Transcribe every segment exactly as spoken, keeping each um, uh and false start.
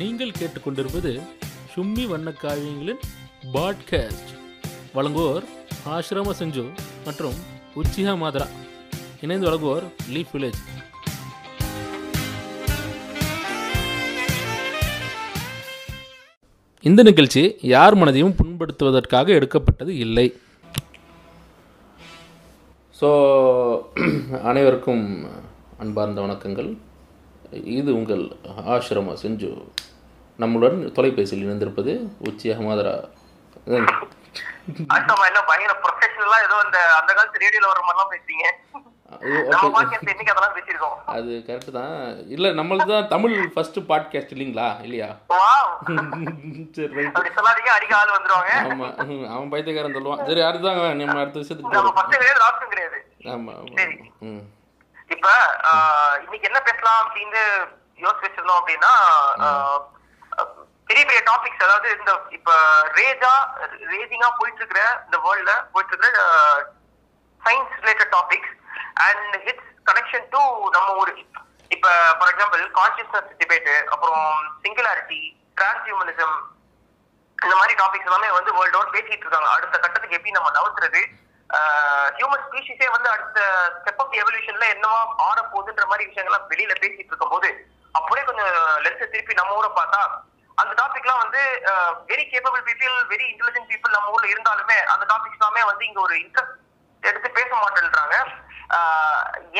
நீங்கள் கேட்டுக்கொண்டிருப்பது சும்மி வண்ண காவியங்களின் பாட்காஸ்ட். வழங்குவோர் ஆஷ்ரம செஞ்சு மற்றும் உச்சிகா மாதரா. இணைந்து வழங்குவோர் லீஃப் வில்லேஜ். இந்த நிகழ்ச்சி யார் மனதையும் புண்படுத்துவதற்காக எடுக்கப்பட்டது இல்லை. ஸோ அனைவருக்கும் அன்பார்ந்த வணக்கங்கள். இது உங்கள் ஆஷ்ரம செஞ்சு. நம்மளுடன் தொலைபேசியில் இணைந்திருப்பது உச்சி அகமதரா. அது கரெக்ட் தான். இல்ல, நம்மளுக்கு தான் தமிழ் ஃபர்ஸ்ட் பாட்காஸ்ட் இல்லீங்களா? இல்லையா? ஆமா, அவன் பைத்தியக்காரன் சொல்லுவான். சரி, அடுத்துதான் நம்ம அடுத்த விஷயத்துக்கு. ஆமா ஆமா. இப்ப இன்னைக்கு என்ன பேசலாம் அப்படின்னு யோசிச்சு வச்சிருந்தோம் அப்படின்னா, பெரிய பெரிய டாபிக்ஸ், அதாவது இந்த இப்ப ரேஜா ரேசிங்கா போயிட்டு இருக்கிற இந்த வேர்ல்ட்ல போயிட்டு இருக்கிற science related topics and it's connection to நம்ம ஊரு. இப்ப ஃபார் எக்ஸாம்பிள் கான்சியஸ்னஸ் டிபேட், அப்புறம் சிங்குலாரிட்டி, டிரான்ஸ்ஹியூமனிசம், இந்த மாதிரி டாபிக்ஸ் எல்லாமே வந்து வேர்ல்டு ஓவர் பேசிட்டு இருக்காங்க. அடுத்த கட்டத்துக்கு எப்படி நம்ம நகர்த்துறது, ஹியூமன் ஸ்பீஷிஸே வந்து அடுத்த ஸ்டெப் ஆஃப் எவல்யூஷன்ல என்னவா ஆற போகுதுன்ற மாதிரி விஷயங்கள்லாம் வெளியில பேசிட்டு இருக்கும் போது, அப்படியே கொஞ்சம் லென்ஸ் திருப்பி நம்ம ஊரை பார்த்தா, அந்த டாபிக்லாம் வந்து very capable people, very intelligent people நம்ம ஊர்ல இருந்தாலுமே அந்த டாபிக்ஸ் எல்லாமே வந்து இங்க ஒரு இன்ட்ரெஸ்ட் எடுத்து பேச மாட்டேன்றாங்க.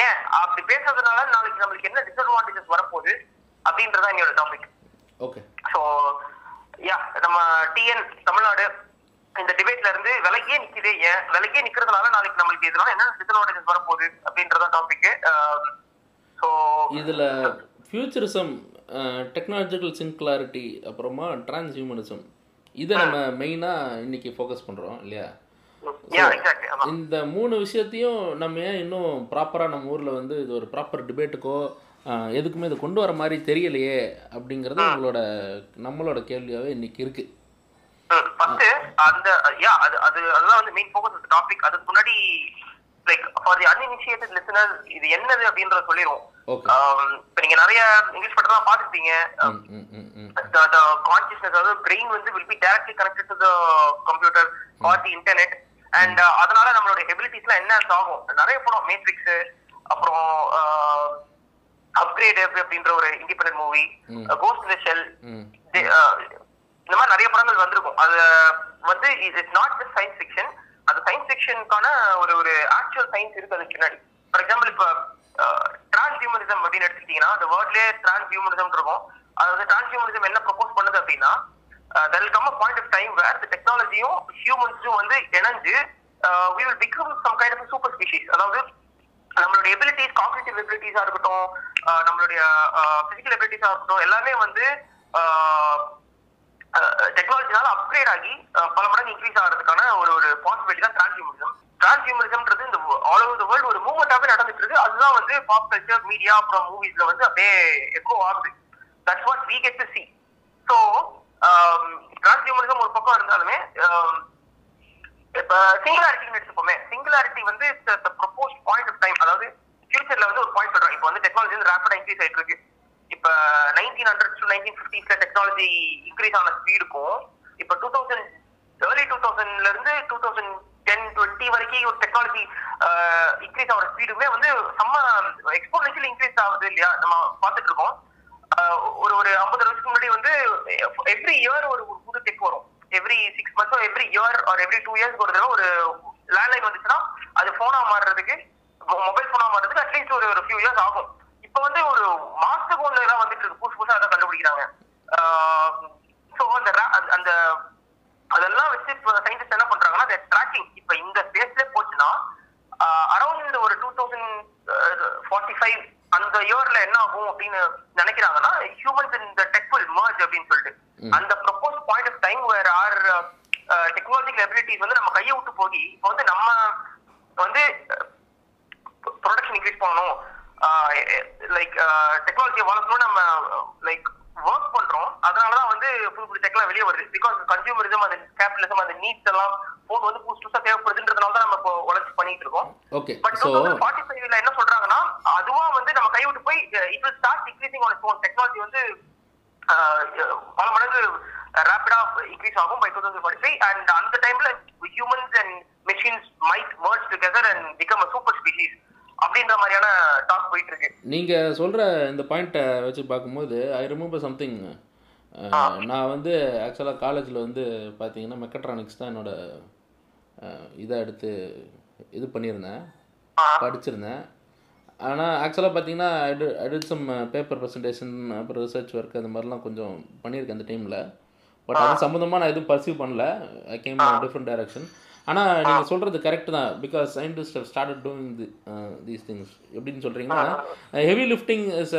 ஏன் அப்படி பேசுறதுனால நாளைக்கு நம்மளுக்கு என்ன டிஸ்அட்வான்டேஜஸ் வரப்போகுது அப்படின்றதான் இங்க ஒரு டாபிக். ஓகே, ஸோ யா நம்ம டிஎன் தமிழ்நாடு இந்த டிபேட்ல இருந்து விலகியே நிக்குது. ஏன் விலகியே நிக்கிறதுனால நாளைக்கு நம்மளுக்கு இதனால என்ன டிஸ்அட்வான்டேஜஸ் வரப்போகுது அப்படின்றதான் டாபிக். ஸோ இதுல ஃபியூச்சரிசம், டெக்னாலஜிக்கல் சிங்குலாரிட்டி, அப்புறமா டிரான்ஸ்ஹியூமனிசம், இதை நம்ம மெயினாக இன்னைக்கு ஃபோக்கஸ் பண்ணுறோம் இல்லையா? இந்த மூணு விஷயத்தையும் நம்ம ஏன் இன்னும் ப்ராப்பராக நம்ம ஊரில் வந்து இது ஒரு ப்ராப்பர் டிபேட்டுக்கோ எதுக்குமே இதை கொண்டு வர மாதிரி தெரியலையே அப்படிங்கிறது நம்மளோட நம்மளோட கேள்வியாகவே இன்னைக்கு இருக்கு. அந்த முன்னாடி like for the uninitiated listener இது என்னது அப்படின்றத சொல்லிடுவோம். இப்ப நீங்க நிறைய இங்கிலீஷ் படத்துல பாத்துருப்பீங்க, the consciousness, அதாவது brain வந்து will be directly connected to the computer or the internet, and அதனால நம்மளோட எபிலிட்டிஸ்லாம் என்ன ஆகும். நிறைய படம் மேட்ரிக்ஸ், அப்புறம் அப்கிரேட் அப்படின்ற ஒரு independent movie, ghost in the shell, இந்த மாதிரி நிறைய படங்கள் வந்திருக்கும். அது வந்து it is not just science fiction. அந்த சயின்ஸ் ஃபிக்ஷனுக்கான ஒரு ஒரு ஆக்சுவல் சயின்ஸ் இருக்கு அதுக்கு பின்னாடி. ஃபார் எக்ஸாம்பிள் இப்போ டிரான்ஸ்ஹியூமனிசம் அப்படின்னு எடுத்துக்கிட்டீங்கன்னா, அந்த வேர்ட்லேயே டிரான்ஸ்ஹியூமனிசம் இருக்கும். அதாவது டிரான்ஸ்ஹியூமனிசம் என்ன ப்ரொபோஸ் பண்ணுது அப்படின்னா, there will come a point of time where the technology and humans வந்து இணைஞ்சு we will become some kind of a super species. அதாவது நம்மளுடைய எபிலிட்டிஸ், காக்னிட்டிவ் எபிலிட்டிஸாக இருக்கட்டும், நம்மளுடைய பிசிக்கல் எபிலிட்டிஸாக இருக்கட்டும், எல்லாமே வந்து டெக்னாலஜினால அப்கிரேட் ஆகி பல மடங்கு இன்க்ரீஸ் ஆகிறதுக்கான ஒரு ஒரு பாசிபிலிட்டி தான் டிரான்ஸ்ஹியூமனிசம். டிரான்ஸ்ஹியூமனிசம்ன்றது இந்த ஆல் ஓவர் த வேர்ல்டு ஒரு மூவ்மெண்டாகவே நடந்துட்டு இருக்கு. அதுதான் வந்து பாப் கல்ச்சர், மீடியா, அப்புறம் மூவிஸ்ல வந்து அப்படியே எக்கோ ஆகுது. That's what we get to see. So transhumanism ஒரு பக்கம் இருந்தாலுமே, இப்போ சிங்குலாரிட்டின்னு எடுத்துப்போமே, சிங்குலாரிட்டி வந்து ப்ரொபோஸ் பாயிண்ட் ஆஃப் டைம், அதாவது ஃபியூச்சர்ல வந்து ஒரு பாயிண்ட் சொல்றாங்க. இப்போ வந்து டெக்னாலஜி வந்து ரேப்பிடா இன்க்ரீஸ் ஆகிட்டு இருக்கு. இப்போ நைன்டீன் ஹண்ட்ரட் டு நைன்டீன் ஃபிஃப்டிஸ்ல டெக்னாலஜி இன்க்ரீஸ் ஆன ஸ்பீடுக்கும், இப்போ டூ தௌசண்ட் ஏர்லி டூ தௌசண்ட்ல இருந்து டூ தௌசண்ட் டென் டுவெண்ட்டி வரைக்கும் ஒரு டெக்னாலஜி இன்க்ரீஸ் ஆகிற ஸ்பீடுமே வந்து செம்ம எக்ஸ்போனென்ஷியல் இன்க்ரீஸ் ஆகுது இல்லையா? நம்ம பார்த்துட்டு இருக்கோம். ஒரு ஒரு ஐம்பது வருஷத்துக்கு முன்னாடி வந்து எவ்ரி இயர் ஒரு புது டெக் வரும். எவ்ரி சிக்ஸ் மந்த்ஸோ எவ்ரி இயர் ஒரு எவ்ரி டூ இயர்ஸ்க்கு ஒரு தடவை ஒரு லேண்ட்லைன் வந்துச்சுன்னா அது ஃபோனா மாறுறதுக்கு, மொபைல் ஃபோனா மாறுறதுக்கு அட்லீஸ்ட் ஒரு ஒரு ஃபியூ இயர்ஸ் ஆகும். இப்போ வந்து ஒரு மாசத்துக்கு ஒன்று எல்லாம் வந்துட்டு இருக்கு, புதுசு புதுசாக அதை கண்டுபிடிக்கிறாங்க. ஸோ அந்த அந்த அதெல்லாம் வச்சு இப்போ சயின்டிஸ்ட் என்ன பண்றாங்கன்னா, அந்த ட்ராக்கிங் இப்போ இந்த ஸ்பேஸ்ல போச்சுன்னா அரௌண்ட் ஒரு டூ தௌசண்ட் ஃபார்ட்டி ஃபைவ் அந்த இயர்ல என்ன ஆகும் அப்படின்னு நினைக்கிறாங்கன்னா, ஹியூமன்ஸ் இந்த டெக் வில் மர்ஜ் அப்படின்னு சொல்லிட்டு அந்த ப்ரொபோஸ் பாயிண்ட் ஆஃப் டைம் வேற ஆர் டெக்னாலஜிக்கல் எபிலிட்டிஸ் வந்து நம்ம கையை விட்டு போகி, இப்போ வந்து நம்ம வந்து ப்ரொடக்ஷன் இன்க்ரீஸ் பண்ணணும், லைக் டெக்னாலஜியை வளர்க்கணும், நம்ம லைக் ஒர்க் பண்றோம். அதனாலதான் வந்து புது புது டெக்லாம் வெளியே வருது. பிகாஸ் கன்சியூமரிசம், அந்த கேபிட்டலிசம், அந்த நீட்ஸ் எல்லாம் போன் வந்து புதுசு புதுசா தேவைப்படுதுன்றதுனால தான் நம்ம உழைச்சி பண்ணிட்டு இருக்கோம். பட் ஃபார்ட்டி ஃபைவ்ல என்ன சொல்றாங்கன்னா, அதுவா வந்து நம்ம கைவிட்டு போய் it will start decreasing on its own. Technology வந்து பல மடங்கு ரேபிடாக இன்க்ரீஸ் ஆகும் by two thousand forty five. And அந்த டைம்ல humans and machines might merge together and become a super species அப்படின்ற மாதிரியான டாக் போயிட்டு இருக்கு. நீங்க சொல்ற இந்த பாயிண்ட்டை வச்சு பார்க்கும்போது ஐ ரிமெம்பர் சம்திங். நான் வந்து ஆக்சுவலாக காலேஜில் வந்து பார்த்தீங்கன்னா மெக்கட்ரானிக்ஸ் தான் என்னோட இதை எடுத்து இது பண்ணியிருந்தேன், படிச்சிருந்தேன். ஆனால் ஆக்சுவலாக பார்த்தீங்கன்னா எடு எடிட் சம் பேப்பர் ப்ரெசன்டேஷன் அப்புறம் ரிசர்ச் ஒர்க் அந்த மாதிரிலாம் கொஞ்சம் பண்ணியிருக்கேன் அந்த டைமில். பட் அது சம்மந்தமாக நான் எதுவும் பர்சீவ் பண்ணல, ஐ கேம் டிஃப்ரெண்ட் டைரக்ஷன். ஆனால் நீங்கள் சொல்கிறது கரெக்டு தான், because scientist have started doing the these things. எப்படின்னு சொல்கிறீங்கன்னா ஹெவி லிஃப்டிங் இஸ்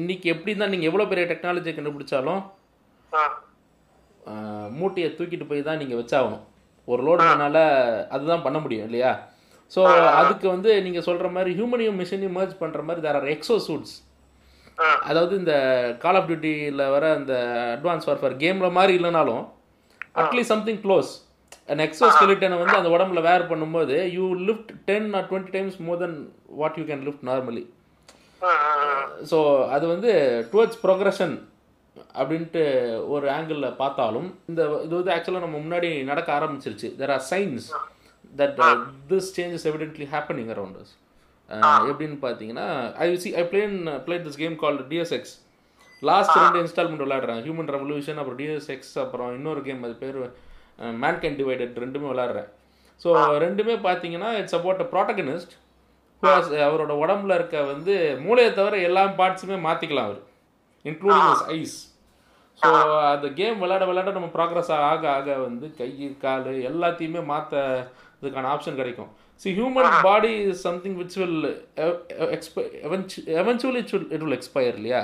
இன்றைக்கி எப்படி தான் நீங்கள் எவ்வளோ பெரிய டெக்னாலஜியை கண்டுபிடிச்சாலும் மூட்டையை தூக்கிட்டு போய் தான் நீங்கள் வச்சாகணும். ஒரு லோடுனால அதுதான் பண்ண முடியும் இல்லையா? ஸோ அதுக்கு வந்து நீங்கள் சொல்கிற மாதிரி ஹியூமனையும் மிஷினையும் மேர்ஜ் பண்ணுற மாதிரி தேர் ஆர் எக்ஸோ சூட்ஸ். அதாவது இந்த கால் ஆஃப் டியூட்டியில் வர அந்த அட்வான்ஸ் வார்ஃபேர் கேமில் மாதிரி இல்லைனாலும் at least something close. And Exo ஸ்கெலிட்டனை வந்து அந்த உடம்புல வேர் பண்ணும்போது you lift ten or twenty times more then what you can lift normally. So அது வந்து டுவர்ட்ஸ் ப்ரோக்ரஷன் அப்படின்ட்டு ஒரு ஆங்கிளில் பார்த்தாலும் இந்த இது வந்து ஆக்சுவலாக நம்ம முன்னாடி நடக்க ஆரம்பிச்சிருச்சு. There are signs that uh, this change is evidently happening around us. எப்படின்னு பார்த்தீங்கன்னா I see I plane played this game called Deus Ex. Last ரெண்டு இன்ஸ்டால்மெண்ட் விளையாடுறேன், ஹியூமன் ரெவல்யூஷன் அப்புறம் டிஎஸ்எக்ஸ் அப்புறம் இன்னொரு கேம் அது பேர் மேன் கேன் டிவைடட், ரெண்டுமே விளையாடுறேன். ஸோ ரெண்டுமே பார்த்தீங்கன்னா இட்ஸ் அபவுட் அ ப்ராட்டகனிஸ்ட் அவரோட உடம்புல இருக்க வந்து மூளையை தவிர எல்லா பார்ட்ஸுமே மாற்றிக்கலாம் அவர், இன்க்ளூடிங் ஹிஸ் ஐஸ். ஸோ அந்த கேம் விளையாட விளையாட நம்ம ப்ராக்ரஸ் ஆக ஆக வந்து கை கால் எல்லாத்தையுமே மாற்ற இதுக்கான ஆப்ஷன் கிடைக்கும். See human body is something which will எக்ஸ்பை eventually it will expire இல்லையா?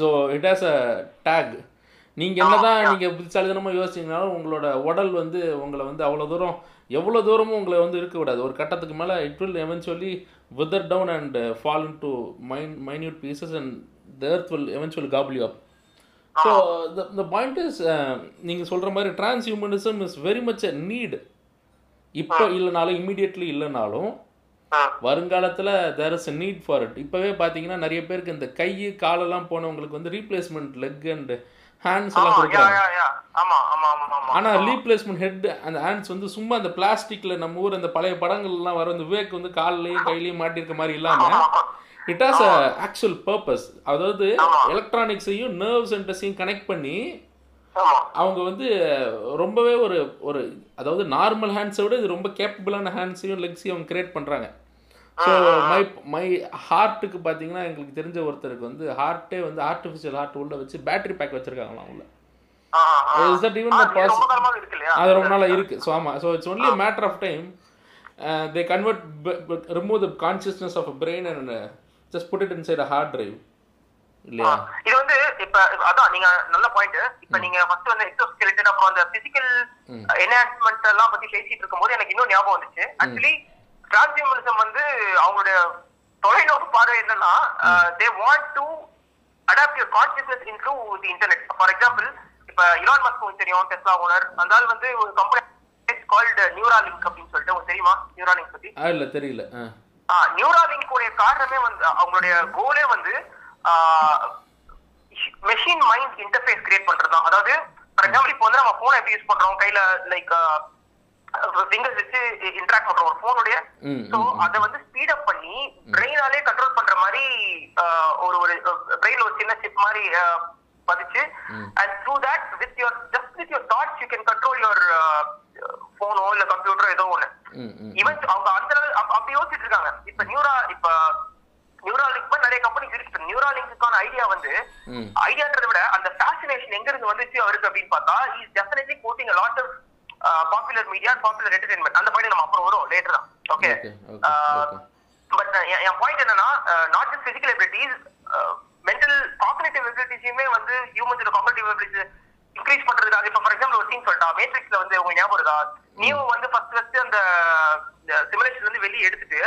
So it has a tag. நீங்கள் என்ன தான் நீங்கள் புத்திசாலிதனமாக யோசிச்சிங்கனாலும் உங்களோட உடல் வந்து உங்களை வந்து அவ்வளோ தூரம் எவ்வளோ தூரமும் உங்களை வந்து இருக்கக்கூடாது. ஒரு கட்டத்துக்கு மேலே it will eventually wither down and fall in to mine minute pieces and the earth will eventually gobble you up. So the point is நீங்கள் சொல்கிற மாதிரி transhumanism is very much a need. இப்போ இல்லைனாலும் immediately இல்லைனாலும் வருங்காலத்தில் there is a need for it. இப்போவே பார்த்தீங்கன்னா நிறைய பேருக்கு இந்த கை காலெல்லாம் போனவங்களுக்கு வந்து ரீப்ளேஸ்மெண்ட் லெக் அண்ட் ஹேண்ட்ஸ் எல்லாம் கொடுக்குறாங்க. ஆனால் ரீப்ளேஸ்மெண்ட் ஹெட் அந்த ஹேண்ட்ஸ் வந்து சும்மா அந்த பிளாஸ்டிக்கில் நம்ம ஊர் அந்த பழைய படங்கள்லாம் வர அந்த விவேக் வந்து காலிலையும் கையிலையும் மாட்டிருக்க மாதிரி இல்லாமல் it has a actual purpose. அதாவது எலக்ட்ரானிக்ஸையும் நர்வ்ஸ் இன்ட்ரெஸ்டையும் கனெக்ட் பண்ணி அவங்க வந்து ரொம்பவே ஒரு ஒரு அதாவது நார்மல் ஹேண்ட்ஸை விட இது ரொம்ப கேப்பபிளான ஹேண்ட்ஸையும் லெக்ஸையும் அவங்க கிரியேட் பண்ணுறாங்க. ஸோ மை மை ஹார்ட்டுக்கு பார்த்தீங்கன்னா எங்களுக்கு தெரிஞ்ச ஒருத்தருக்கு வந்து ஹார்ட்டே வந்து ஆர்டிஃபிஷியல் ஹார்ட் உள்ள வச்சு பேட்டரி பேக் வச்சிருக்காங்களாம் உள்ள. Is that even a possible? அது ரொம்ப நாளாக இருக்குது. ஸோ ஆமாம். So it's only matter of time they convert remove the consciousness of a brain and just put it inside a hard drive. இது வந்து இப்ப அதான் நீங்க நல்ல பாயிண்ட். இப்ப நீங்க ஃபர்ஸ்ட் வந்து எக்ஸோஸ்கெலட்டன் அப்புறம் அந்த பிசிக்கல் என்ஹான்ஸ்மென்ட் எல்லாம் பத்தி பேசிட்டு இருக்கும்போது எனக்கு இன்னும் ஞாபகம் வந்துச்சு. ஆக்சுவலி டிரான்ஸ்ஹியூமனிசம் வந்து அவங்களோட தொலைநோக்கு பார்வை என்னன்னா they want to adapt your consciousness in to the internet. For example இப்ப இலான் மஸ்க் தெரியும், டெஸ்லா ஓனர், அந்த வந்து ஒரு கம்பெனி கால்டு நியூராலிங்க் அப்படின்னு சொல்லிட்டு உங்களுக்கு தெரியுமா? நியூராலிங்க் பத்தி இல்ல தெரியல. நியூராலிங்க் உடைய காரணமே வந்து அவங்களுடைய கோலே வந்து மெஷின் மைண்ட் இன்டர்ஃபேஸ் கிரியேட் பண்றதுதான். அதாவது ஃபார் எக்ஸாம்பிள் இப்போ வந்து நம்ம போனை எப்படி யூஸ் பண்றோம், கையில லைக் ஃபிங்கர்ஸ் வச்சு இன்டராக்ட் பண்றோம் ஒரு போனுடைய. ஸோ அதை வந்து ஸ்பீட் அப் பண்ணி பிரெயினாலே கண்ட்ரோல் பண்ற மாதிரி ஒரு ஒரு பிரெயின்ல ஒரு சின்ன சிப் மாதிரி பதிச்சு and through that with your just with your thoughts you can control your போனோ இல்ல கம்ப்யூட்டரோ ஏதோ ஒண்ணு. ஈவன் அவங்க அந்த லெவல் அப்படி யோசிச்சுட்டு இருக்காங்க. இப்ப நியூரா இப்ப நியூராலிங்க் பத்தி நிறைய கம்பெனி இருக்கு. நியூராலிங்க்கான ஐடியா வந்து ஐடியான்றதை விட அந்த ஃபேசினேஷன் எங்க இருந்து வந்துச்சு அவருக்கு அப்படின்னு பார்த்தா is definitely quoting a lot of popular media popular entertainment. அந்த பாயிண்ட் நம்ம அப்புறம் வரும் லேட்டரா. ஓகே பட் என் பாயிண்ட் என்னன்னா not just physical abilities, mental cognitive எபிலிட்டிஸுமே வந்து ஹியூமன்ஸோட காக்னிட்டிவ் எபிலிட்டிஸ் இன்க்ரீஸ் பண்றதுக்காக இப்போ ஃபார் எக்ஸாம்பிள் ஒரு சீன் சொல்லிட்டா மேட்ரிக்ஸ்ல வந்து உங்க ஞாபகம் இருக்கா? நியூ வந்து ஃபர்ஸ்ட் ஃபர்ஸ்ட் அந்த சிமுலேஷன்ல இருந்து வெளியே எடுத்துட்டு